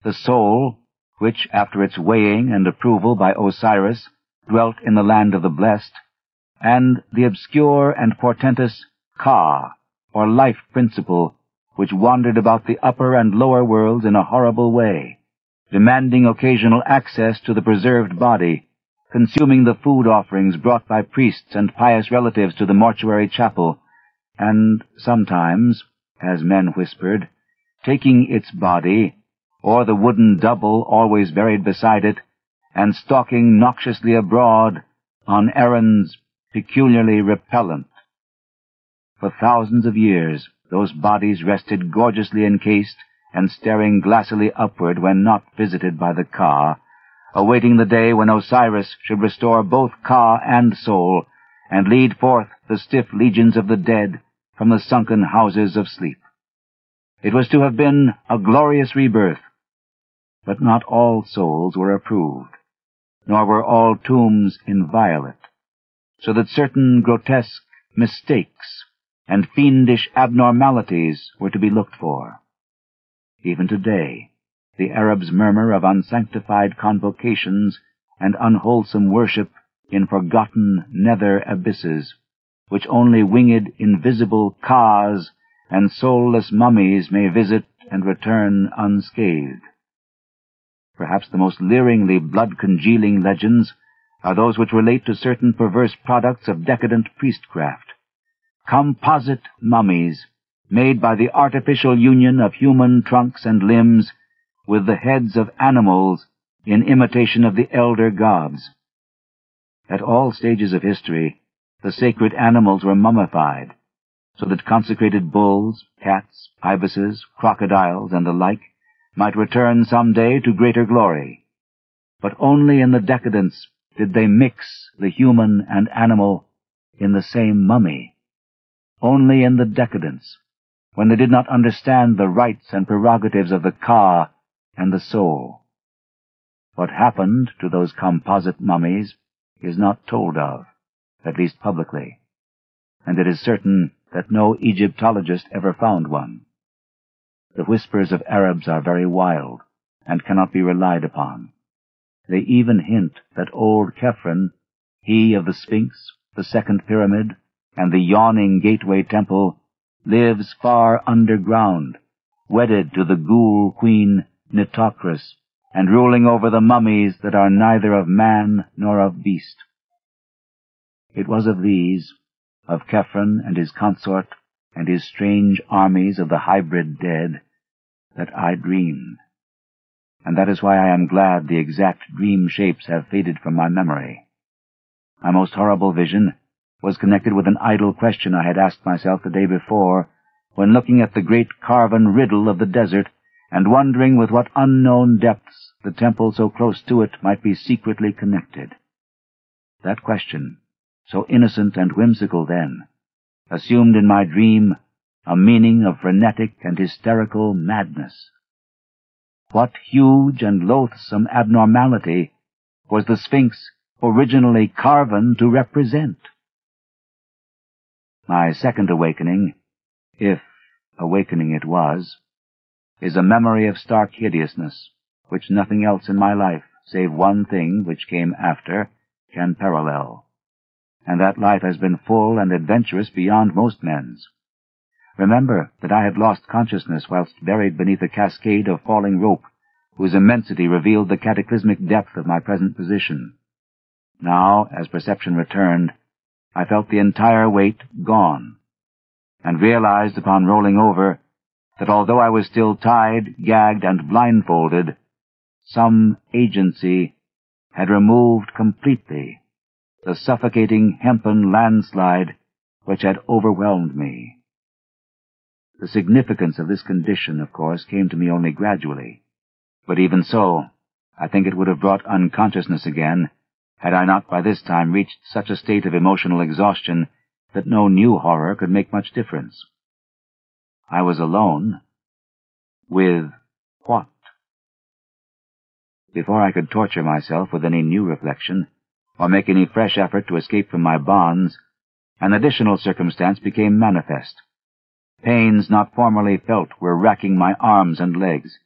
the soul, which, after its weighing and approval by Osiris, dwelt in the land of the blessed, and the obscure and portentous Ka, or life principle, which wandered about the upper and lower worlds in a horrible way, demanding occasional access to the preserved body, consuming the food offerings brought by priests and pious relatives to the mortuary chapel, and sometimes, as men whispered, taking its body, or the wooden double always buried beside it, and stalking noxiously abroad on errands peculiarly repellent. For thousands of years those bodies rested gorgeously encased and staring glassily upward when not visited by the Ka, awaiting the day when Osiris should restore both Ka and soul, and lead forth the stiff legions of the dead from the sunken houses of sleep. It was to have been a glorious rebirth, but not all souls were approved, nor were all tombs inviolate, so that certain grotesque mistakes and fiendish abnormalities were to be looked for. Even today, the Arabs murmur of unsanctified convocations and unwholesome worship in forgotten nether abysses, which only winged invisible Kas and soulless mummies may visit and return unscathed. Perhaps the most leeringly blood-congealing legends are those which relate to certain perverse products of decadent priestcraft, composite mummies made by the artificial union of human trunks and limbs with the heads of animals in imitation of the elder gods. At all stages of history, the sacred animals were mummified, so that consecrated bulls, cats, ibises, crocodiles, and the like might return some day to greater glory. But only in the decadence did they mix the human and animal in the same mummy. Only in the decadence, when they did not understand the rights and prerogatives of the Ka and the soul. What happened to those composite mummies is not told of, at least publicly, and it is certain that no Egyptologist ever found one. The whispers of Arabs are very wild and cannot be relied upon. They even hint that old Kephren, he of the Sphinx, the second pyramid, and the yawning gateway temple, lives far underground, wedded to the ghoul queen Nitocris, and ruling over the mummies that are neither of man nor of beast. It was of these, of Kephren and his consort, and his strange armies of the hybrid dead, that I dreamed, and that is why I am glad the exact dream shapes have faded from my memory. My most horrible vision was connected with an idle question I had asked myself the day before, when looking at the great carven riddle of the desert, and wondering with what unknown depths the temple so close to it might be secretly connected. That question, so innocent and whimsical then, assumed in my dream a meaning of frenetic and hysterical madness. What huge and loathsome abnormality was the Sphinx originally carven to represent? My second awakening, if awakening it was, is a memory of stark hideousness, which nothing else in my life, save one thing which came after, can parallel. And that life has been full and adventurous beyond most men's. Remember that I had lost consciousness whilst buried beneath a cascade of falling rope, whose immensity revealed the cataclysmic depth of my present position. Now, as perception returned, I felt the entire weight gone, and realized upon rolling over that although I was still tied, gagged, and blindfolded, some agency had removed completely the suffocating hempen landslide which had overwhelmed me. The significance of this condition, of course, came to me only gradually, but even so, I think it would have brought unconsciousness again, had I not by this time reached such a state of emotional exhaustion that no new horror could make much difference. I was alone. With what? before I could torture myself with any new reflection, or make any fresh effort to escape from my bonds, an additional circumstance became manifest. Pains not formerly felt were racking my arms and legs,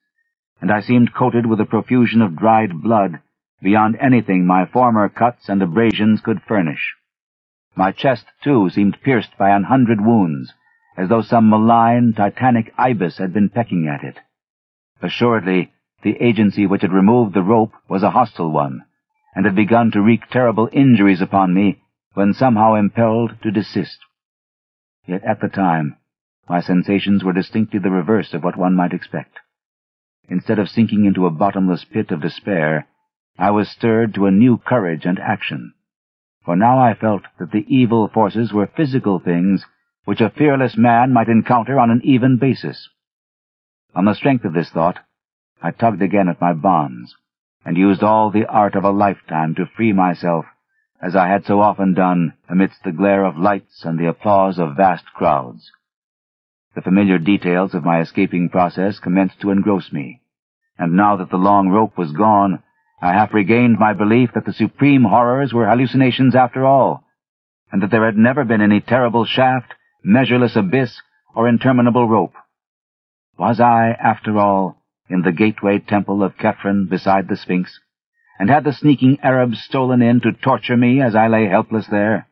and I seemed coated with a profusion of dried blood beyond anything my former cuts and abrasions could furnish. My chest, too, seemed pierced by an hundred wounds, as though some malign, titanic ibis had been pecking at it. Assuredly, the agency which had removed the rope was a hostile one, and had begun to wreak terrible injuries upon me when somehow impelled to desist. Yet at the time, my sensations were distinctly the reverse of what one might expect. Instead of sinking into a bottomless pit of despair, I was stirred to a new courage and action, for now I felt that the evil forces were physical things which a fearless man might encounter on an even basis. On the strength of this thought, I tugged again at my bonds, and used all the art of a lifetime to free myself, as I had so often done amidst the glare of lights and the applause of vast crowds. The familiar details of my escaping process commenced to engross me, and now that the long rope was gone, I half regained my belief that the supreme horrors were hallucinations after all, and that there had never been any terrible shaft, measureless abyss, or interminable rope. Was I, after all, in the gateway temple of Kephren beside the Sphinx, and had the sneaking Arabs stolen in to torture me as I lay helpless there?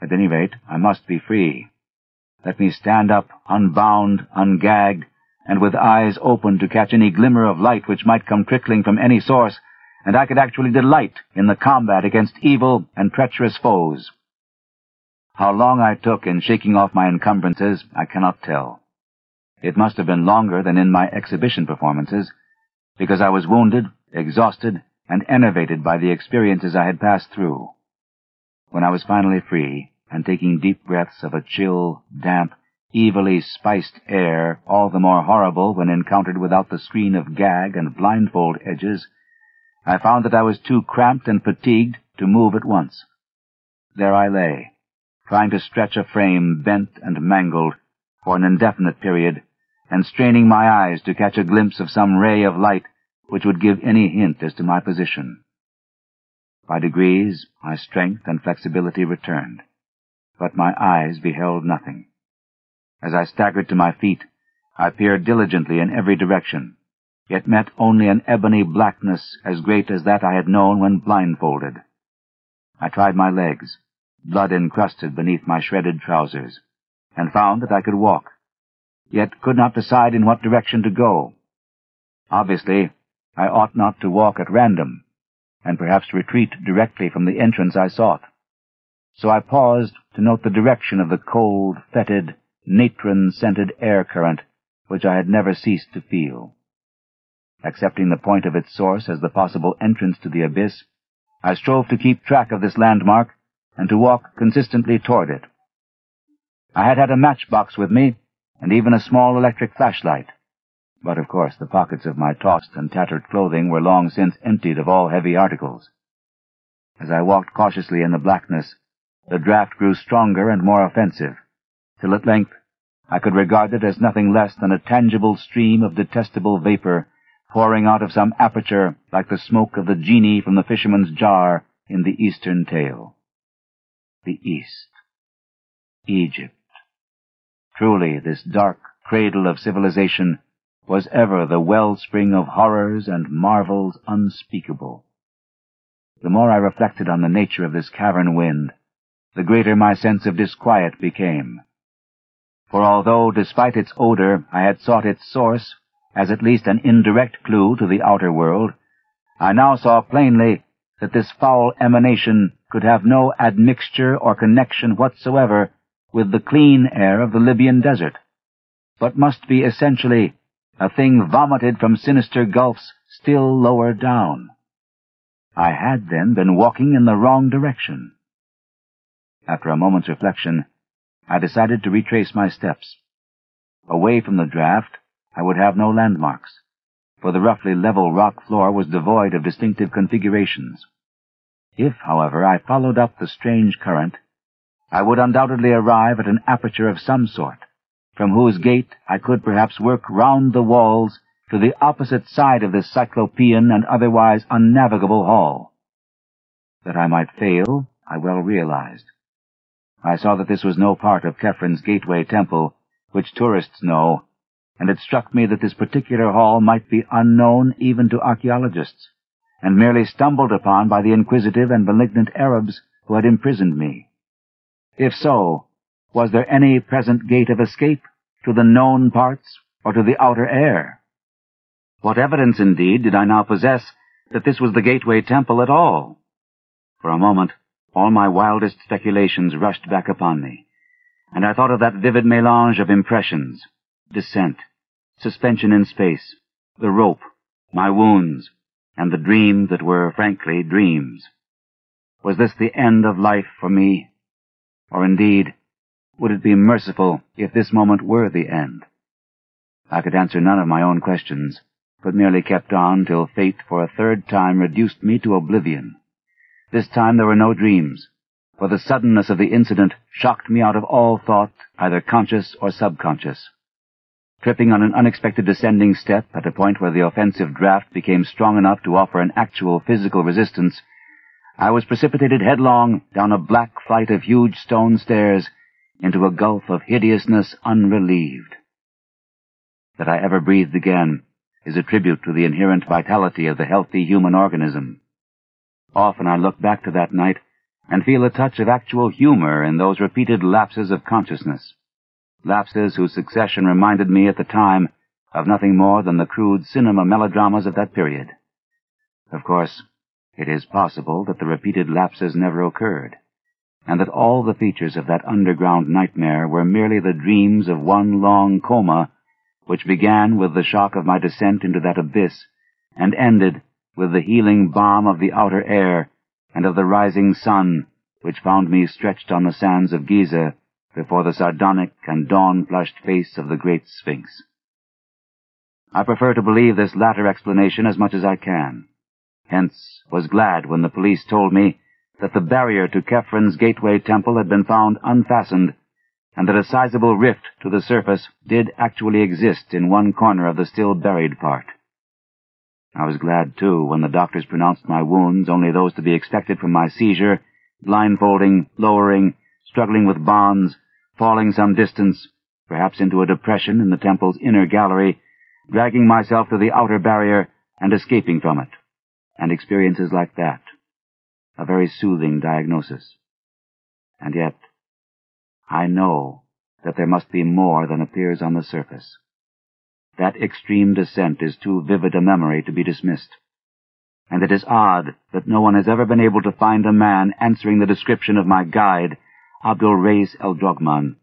At any rate, I must be free. Let me stand up, unbound, ungagged, and with eyes open to catch any glimmer of light which might come trickling from any source, and I could actually delight in the combat against evil and treacherous foes. How long I took in shaking off my encumbrances, I cannot tell. It must have been longer than in my exhibition performances, because I was wounded, exhausted, and enervated by the experiences I had passed through. When I was finally free, and taking deep breaths of a chill, damp, evilly spiced air, all the more horrible when encountered without the screen of gag and blindfold edges, I found that I was too cramped and fatigued to move at once. There I lay, trying to stretch a frame bent and mangled for an indefinite period, and straining my eyes to catch a glimpse of some ray of light which would give any hint as to my position. By degrees my strength and flexibility returned, but my eyes beheld nothing. As I staggered to my feet, I peered diligently in every direction, yet met only an ebony blackness as great as that I had known when blindfolded. I tried my legs, blood encrusted beneath my shredded trousers, and found that I could walk, yet could not decide in what direction to go. Obviously, I ought not to walk at random, and perhaps retreat directly from the entrance I sought. So I paused to note the direction of the cold, fetid, natron-scented air current which I had never ceased to feel. Accepting the point of its source as the possible entrance to the abyss, I strove to keep track of this landmark and to walk consistently toward it. I had had a matchbox with me, and even a small electric flashlight, but of course the pockets of my tossed and tattered clothing were long since emptied of all heavy articles. As I walked cautiously in the blackness, the draft grew stronger and more offensive, till at length I could regard it as nothing less than a tangible stream of detestable vapor pouring out of some aperture like the smoke of the genie from the fisherman's jar in the eastern tale. The East. Egypt. Truly, this dark cradle of civilization was ever the wellspring of horrors and marvels unspeakable. The more I reflected on the nature of this cavern wind, the greater my sense of disquiet became. For although, despite its odor, I had sought its source, as at least an indirect clue to the outer world, I now saw plainly that this foul emanation could have no admixture or connection whatsoever with the clean air of the Libyan desert, but must be essentially a thing vomited from sinister gulfs still lower down. I had then been walking in the wrong direction. After a moment's reflection, I decided to retrace my steps. Away from the draft, I would have no landmarks, for the roughly level rock floor was devoid of distinctive configurations. If, however, I followed up the strange current, I would undoubtedly arrive at an aperture of some sort, from whose gate I could perhaps work round the walls to the opposite side of this cyclopean and otherwise unnavigable hall. That I might fail, I well realized. I saw that this was no part of Kephren's gateway temple, which tourists know, and it struck me that this particular hall might be unknown even to archaeologists, and merely stumbled upon by the inquisitive and malignant Arabs who had imprisoned me. If so, was there any present gate of escape to the known parts or to the outer air? What evidence, indeed, did I now possess that this was the gateway temple at all? For a moment, all my wildest speculations rushed back upon me, and I thought of that vivid melange of impressions, descent, suspension in space, the rope, my wounds, and the dreams that were, frankly, dreams. Was this the end of life for me? Or indeed, would it be merciful if this moment were the end? I could answer none of my own questions, but merely kept on till fate for a third time reduced me to oblivion. This time there were no dreams, for the suddenness of the incident shocked me out of all thought, either conscious or subconscious. Tripping on an unexpected descending step at a point where the offensive draft became strong enough to offer an actual physical resistance, I was precipitated headlong down a black flight of huge stone stairs into a gulf of hideousness unrelieved. That I ever breathed again is a tribute to the inherent vitality of the healthy human organism. Often I look back to that night and feel a touch of actual humor in those repeated lapses of consciousness, lapses whose succession reminded me at the time of nothing more than the crude cinema melodramas of that period. Of course, it is possible that the repeated lapses never occurred, and that all the features of that underground nightmare were merely the dreams of one long coma, which began with the shock of my descent into that abyss and ended with the healing balm of the outer air and of the rising sun, which found me stretched on the sands of Giza before the sardonic and dawn-flushed face of the great Sphinx. I prefer to believe this latter explanation as much as I can. Hence, was glad when the police told me that the barrier to Khafre's gateway temple had been found unfastened, and that a sizable rift to the surface did actually exist in one corner of the still-buried part. I was glad, too, when the doctors pronounced my wounds only those to be expected from my seizure, blindfolding, lowering, struggling with bonds, falling some distance, perhaps into a depression in the temple's inner gallery, dragging myself to the outer barrier and escaping from it, and experiences like that. A very soothing diagnosis. And yet, I know that there must be more than appears on the surface. That extreme descent is too vivid a memory to be dismissed, and it is odd that no one has ever been able to find a man answering the description of my guide, Abdul Reis el-Drogman,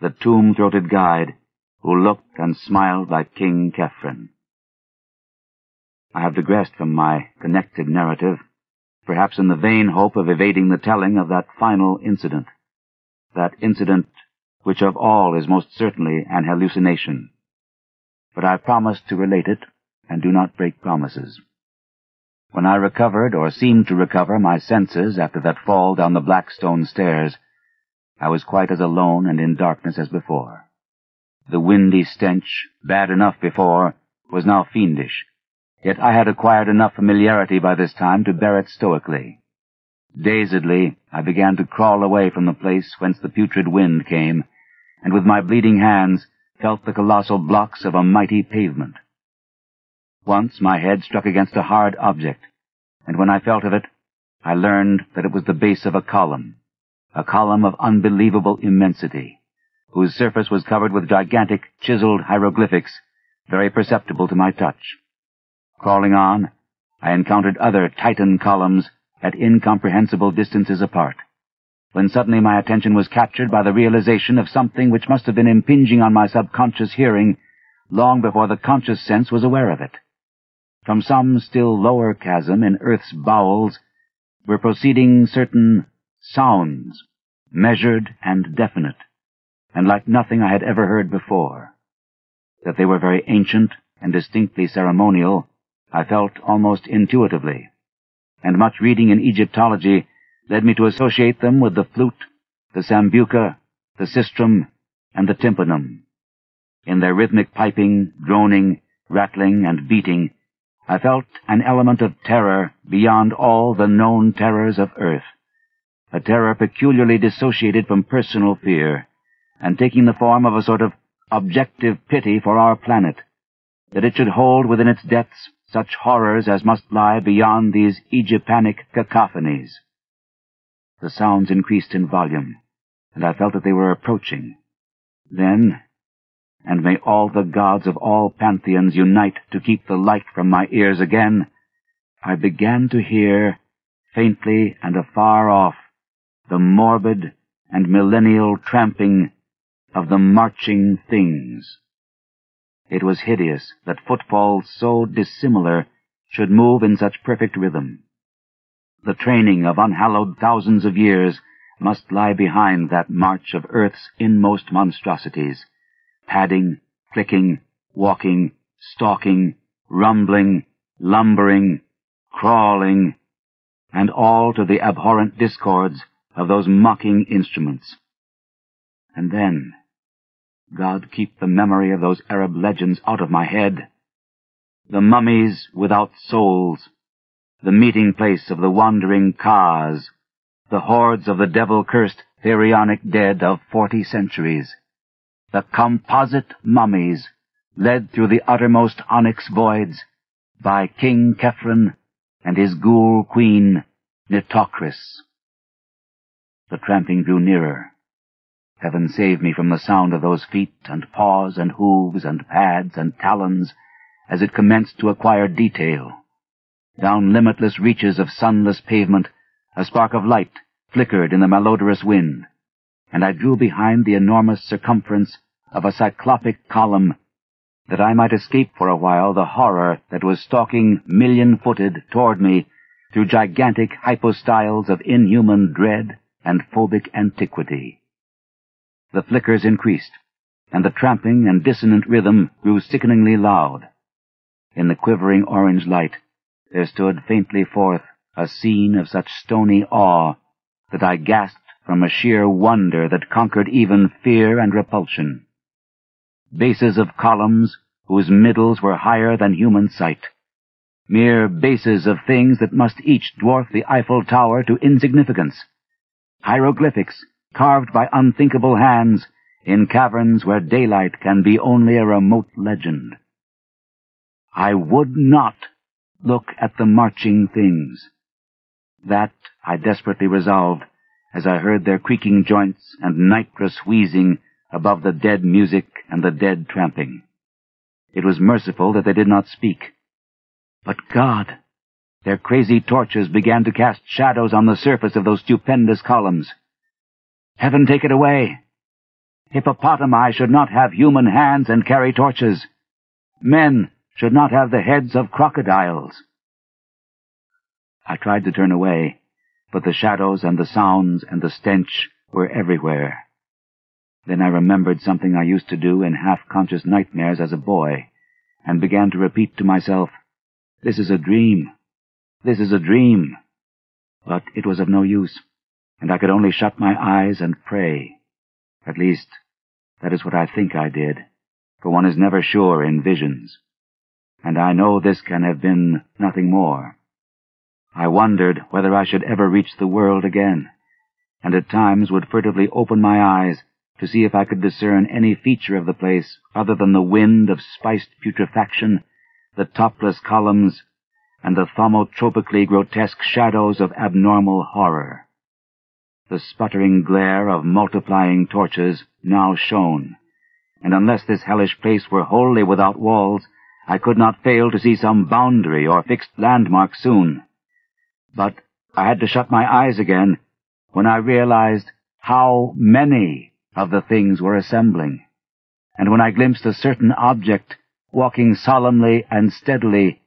the tomb-throated guide who looked and smiled like King Kephren. I have digressed from my connected narrative, perhaps in the vain hope of evading the telling of that final incident, that incident which of all is most certainly an hallucination. But I promised to relate it, and do not break promises. When I recovered, or seemed to recover, my senses after that fall down the black stone stairs, I was quite as alone and in darkness as before. The windy stench, bad enough before, was now fiendish, yet I had acquired enough familiarity by this time to bear it stoically. Dazedly, I began to crawl away from the place whence the putrid wind came, and with my bleeding hands felt the colossal blocks of a mighty pavement. Once my head struck against a hard object, and when I felt of it, I learned that it was the base of a column, a column of unbelievable immensity, whose surface was covered with gigantic, chiseled hieroglyphics, very perceptible to my touch. Crawling on, I encountered other titan columns at incomprehensible distances apart, when suddenly my attention was captured by the realization of something which must have been impinging on my subconscious hearing long before the conscious sense was aware of it. From some still lower chasm in Earth's bowels were proceeding certain sounds, measured and definite, and like nothing I had ever heard before. That they were very ancient and distinctly ceremonial, I felt almost intuitively, and much reading in Egyptology led me to associate them with the flute, the sambuca, the sistrum, and the tympanum. In their rhythmic piping, droning, rattling and beating, I felt an element of terror beyond all the known terrors of earth, a terror peculiarly dissociated from personal fear, and taking the form of a sort of objective pity for our planet, that it should hold within its depths such horrors as must lie beyond these Egyptianic cacophonies. The sounds increased in volume, and I felt that they were approaching. Then, and may all the gods of all pantheons unite to keep the light from my ears again, I began to hear, faintly and afar off, the morbid and millennial tramping of the marching things. It was hideous that footfalls so dissimilar should move in such perfect rhythm. The training of unhallowed thousands of years must lie behind that march of earth's inmost monstrosities, padding, clicking, walking, stalking, rumbling, lumbering, crawling, and all to the abhorrent discords of those mocking instruments. And then, God keep the memory of those Arab legends out of my head, the mummies without souls, the meeting place of the wandering Kaas, the hordes of the devil-cursed pharaonic dead of forty centuries, the composite mummies led through the uttermost onyx voids by King Kephren and his ghoul queen, Nitocris. The tramping drew nearer. Heaven save me from the sound of those feet and paws and hooves and pads and talons as it commenced to acquire detail. Down limitless reaches of sunless pavement, a spark of light flickered in the malodorous wind, and I drew behind the enormous circumference of a cyclopic column, that I might escape for a while the horror that was stalking million-footed toward me through gigantic hypostyles of inhuman dread and phobic antiquity. The flickers increased, and the tramping and dissonant rhythm grew sickeningly loud. In the quivering orange light there stood faintly forth a scene of such stony awe that I gasped from a sheer wonder that conquered even fear and repulsion. Bases of columns whose middles were higher than human sight, mere bases of things that must each dwarf the Eiffel Tower to insignificance, hieroglyphics carved by unthinkable hands in caverns where daylight can be only a remote legend. I would not look at the marching things. That I desperately resolved, as I heard their creaking joints and nitrous wheezing above the dead music and the dead tramping. It was merciful that they did not speak. But God, their crazy torches began to cast shadows on the surface of those stupendous columns. Heaven take it away! Hippopotami should not have human hands and carry torches. Men should not have the heads of crocodiles. I tried to turn away, but the shadows and the sounds and the stench were everywhere. Then I remembered something I used to do in half-conscious nightmares as a boy, and began to repeat to myself, "This is a dream. This is a dream." But it was of no use, and I could only shut my eyes and pray. At least, that is what I think I did, for one is never sure in visions. And I know this can have been nothing more. I wondered whether I should ever reach the world again, and at times would furtively open my eyes to see if I could discern any feature of the place other than the wind of spiced putrefaction, the topless columns, and the thaumatropically grotesque shadows of abnormal horror. The sputtering glare of multiplying torches now shone, and unless this hellish place were wholly without walls, I could not fail to see some boundary or fixed landmark soon. But I had to shut my eyes again when I realized how many of the things were assembling, and when I glimpsed a certain object walking solemnly and steadily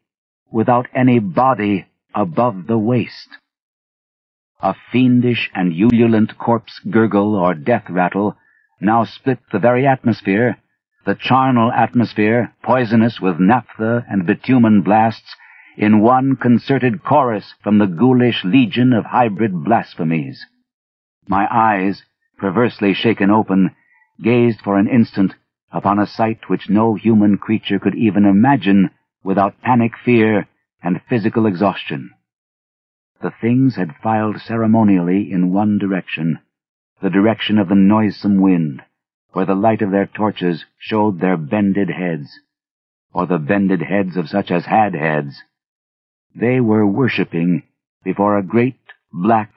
without any body above the waist. A fiendish and ululant corpse gurgle or death rattle now split the very atmosphere, the charnel atmosphere, poisonous with naphtha and bitumen blasts, in one concerted chorus from the ghoulish legion of hybrid blasphemies. My eyes, perversely shaken open, gazed for an instant upon a sight which no human creature could even imagine without panic, fear, and physical exhaustion. The things had filed ceremonially in one direction, the direction of the noisome wind, where the light of their torches showed their bended heads, or the bended heads of such as had heads. They were worshipping before a great, black,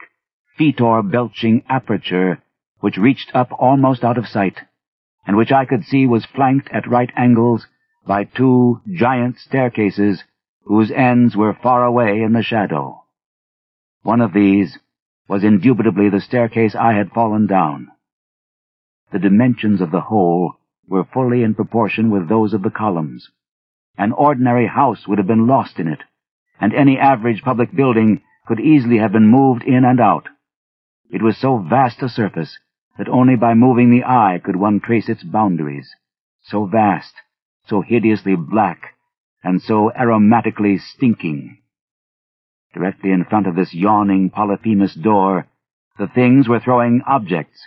fetor-belching aperture which reached up almost out of sight, and which I could see was flanked at right angles by two giant staircases whose ends were far away in the shadow. One of these was indubitably the staircase I had fallen down. The dimensions of the whole were fully in proportion with those of the columns. An ordinary house would have been lost in it, and any average public building could easily have been moved in and out. It was so vast a surface that only by moving the eye could one trace its boundaries, so vast, so hideously black, and so aromatically stinking. Directly in front of this yawning Polyphemus door, the things were throwing objects,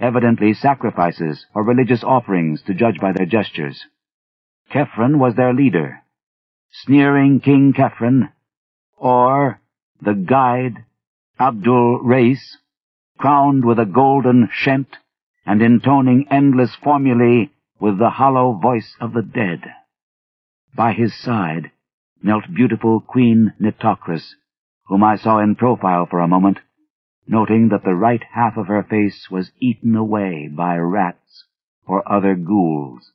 evidently sacrifices or religious offerings, to judge by their gestures. Kephren was their leader, sneering King Kephren, or the guide, Abdul Reis, crowned with a golden shent and intoning endless formulae with the hollow voice of the dead. By his side knelt beautiful Queen Nitocris, whom I saw in profile for a moment, noting that the right half of her face was eaten away by rats or other ghouls,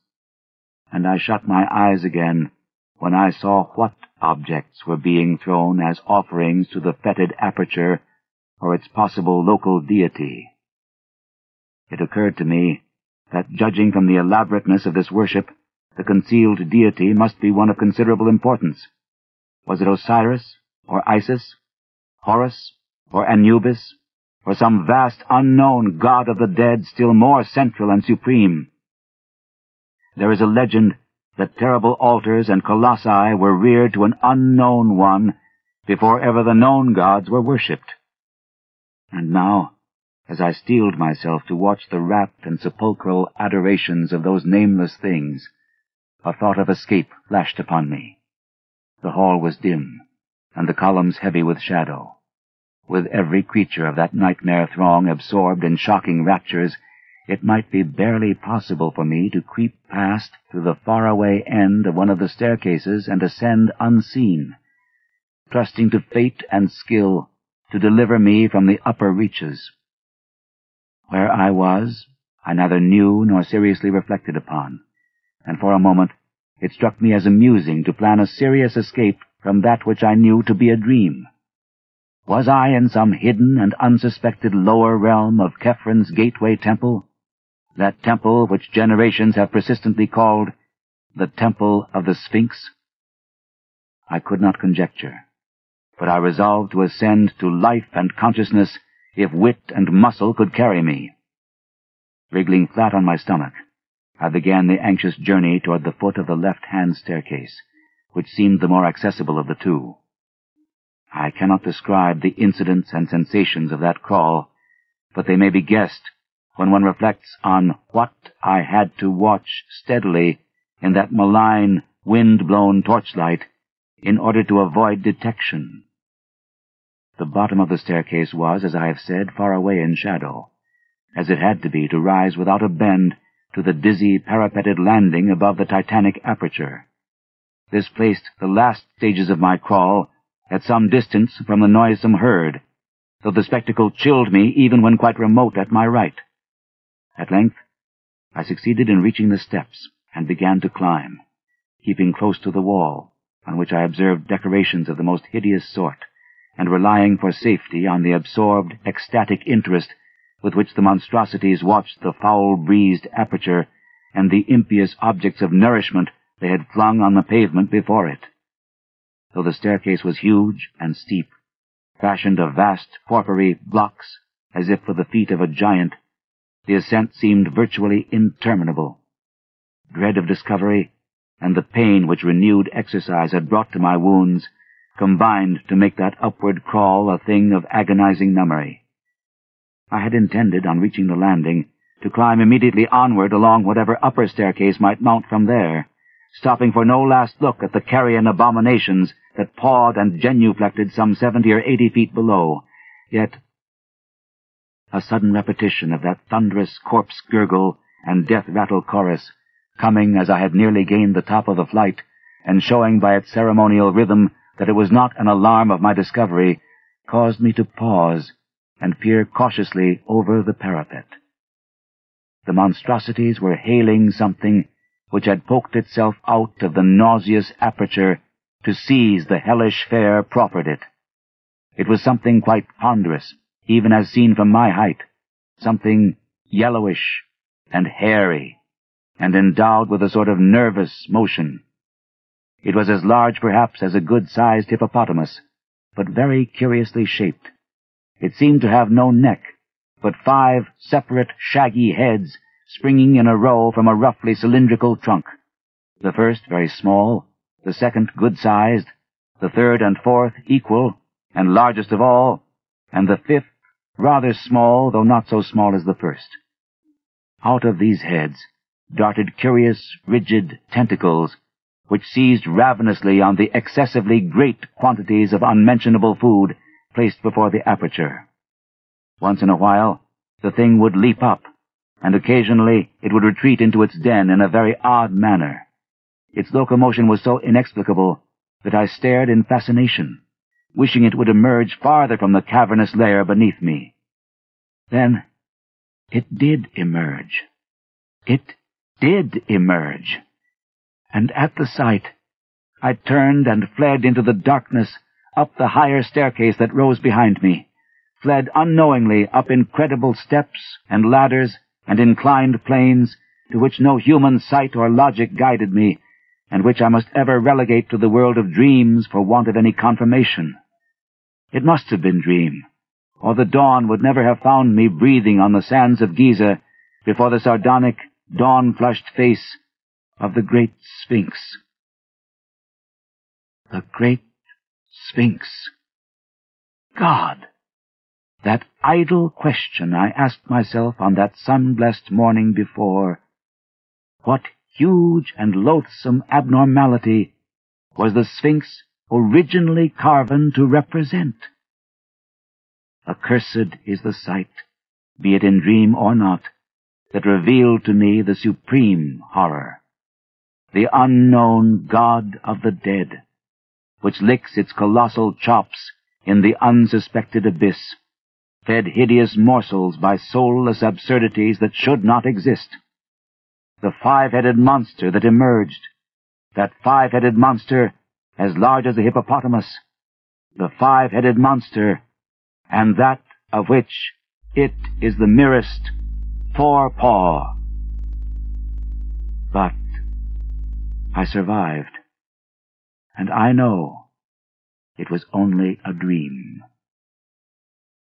and I shut my eyes again when I saw what objects were being thrown as offerings to the fetid aperture or its possible local deity. It occurred to me that, judging from the elaborateness of this worship, the concealed deity must be one of considerable importance. Was it Osiris, or Isis, Horus, or Anubis, or some vast unknown god of the dead still more central and supreme? There is a legend that terrible altars and colossi were reared to an unknown one before ever the known gods were worshipped. And now, as I steeled myself to watch the rapt and sepulchral adorations of those nameless things, a thought of escape flashed upon me. The hall was dim, and the columns heavy with shadow. With every creature of that nightmare throng absorbed in shocking raptures, it might be barely possible for me to creep past through the faraway end of one of the staircases and ascend unseen, trusting to fate and skill to deliver me from the upper reaches. Where I was, I neither knew nor seriously reflected upon, and for a moment it struck me as amusing to plan a serious escape from that which I knew to be a dream. Was I in some hidden and unsuspected lower realm of Khafre's gateway temple, that temple which generations have persistently called the Temple of the Sphinx? I could not conjecture, but I resolved to ascend to life and consciousness if wit and muscle could carry me. Wriggling flat on my stomach, I began the anxious journey toward the foot of the left-hand staircase, which seemed the more accessible of the two. I cannot describe the incidents and sensations of that crawl, but they may be guessed when one reflects on what I had to watch steadily in that malign, wind-blown torchlight in order to avoid detection. The bottom of the staircase was, as I have said, far away in shadow, as it had to be to rise without a bend to the dizzy, parapeted landing above the titanic aperture. This placed the last stages of my crawl at some distance from the noisome herd, though the spectacle chilled me even when quite remote at my right. At length, I succeeded in reaching the steps and began to climb, keeping close to the wall, on which I observed decorations of the most hideous sort, and relying for safety on the absorbed, ecstatic interest with which the monstrosities watched the foul-breezed aperture and the impious objects of nourishment they had flung on the pavement before it. Though the staircase was huge and steep, fashioned of vast porphyry blocks as if for the feet of a giant, the ascent seemed virtually interminable. Dread of discovery and the pain which renewed exercise had brought to my wounds combined to make that upward crawl a thing of agonizing memory. I had intended, on reaching the landing, to climb immediately onward along whatever upper staircase might mount from there, stopping for no last look at the carrion abominations that pawed and genuflected some seventy or eighty feet below. Yet a sudden repetition of that thunderous corpse gurgle and death-rattle chorus, coming as I had nearly gained the top of the flight, and showing by its ceremonial rhythm that it was not an alarm of my discovery, caused me to pause and peer cautiously over the parapet. The monstrosities were hailing something which had poked itself out of the nauseous aperture to seize the hellish fare proffered it. It was something quite ponderous, even as seen from my height, something yellowish and hairy, and endowed with a sort of nervous motion. It was as large, perhaps, as a good-sized hippopotamus, but very curiously shaped. It seemed to have no neck, but five separate shaggy heads springing in a row from a roughly cylindrical trunk. The first very small, the second good-sized, the third and fourth equal, and largest of all, and the fifth rather small, though not so small as the first. Out of these heads darted curious, rigid tentacles, which seized ravenously on the excessively great quantities of unmentionable food placed before the aperture. Once in a while, the thing would leap up, and occasionally it would retreat into its den in a very odd manner. Its locomotion was so inexplicable that I stared in fascination, wishing it would emerge farther from the cavernous layer beneath me. Then it did emerge. It did emerge. And at the sight, I turned and fled into the darkness up the higher staircase that rose behind me, fled unknowingly up incredible steps and ladders and inclined planes to which no human sight or logic guided me, and which I must ever relegate to the world of dreams for want of any confirmation. It must have been dream, or the dawn would never have found me breathing on the sands of Giza before the sardonic, dawn-flushed face of the great Sphinx. The great Sphinx. God! That idle question I asked myself on that sun-blessed morning before, what huge and loathsome abnormality was the Sphinx originally carven to represent? Accursed is the sight, be it in dream or not, that revealed to me the supreme horror, the unknown God of the dead, which licks its colossal chops in the unsuspected abyss, fed hideous morsels by soulless absurdities that should not exist. The five-headed monster that emerged, that five-headed monster as large as a hippopotamus, the five-headed monster, and that of which it is the merest forepaw. But I survived. And I know it was only a dream.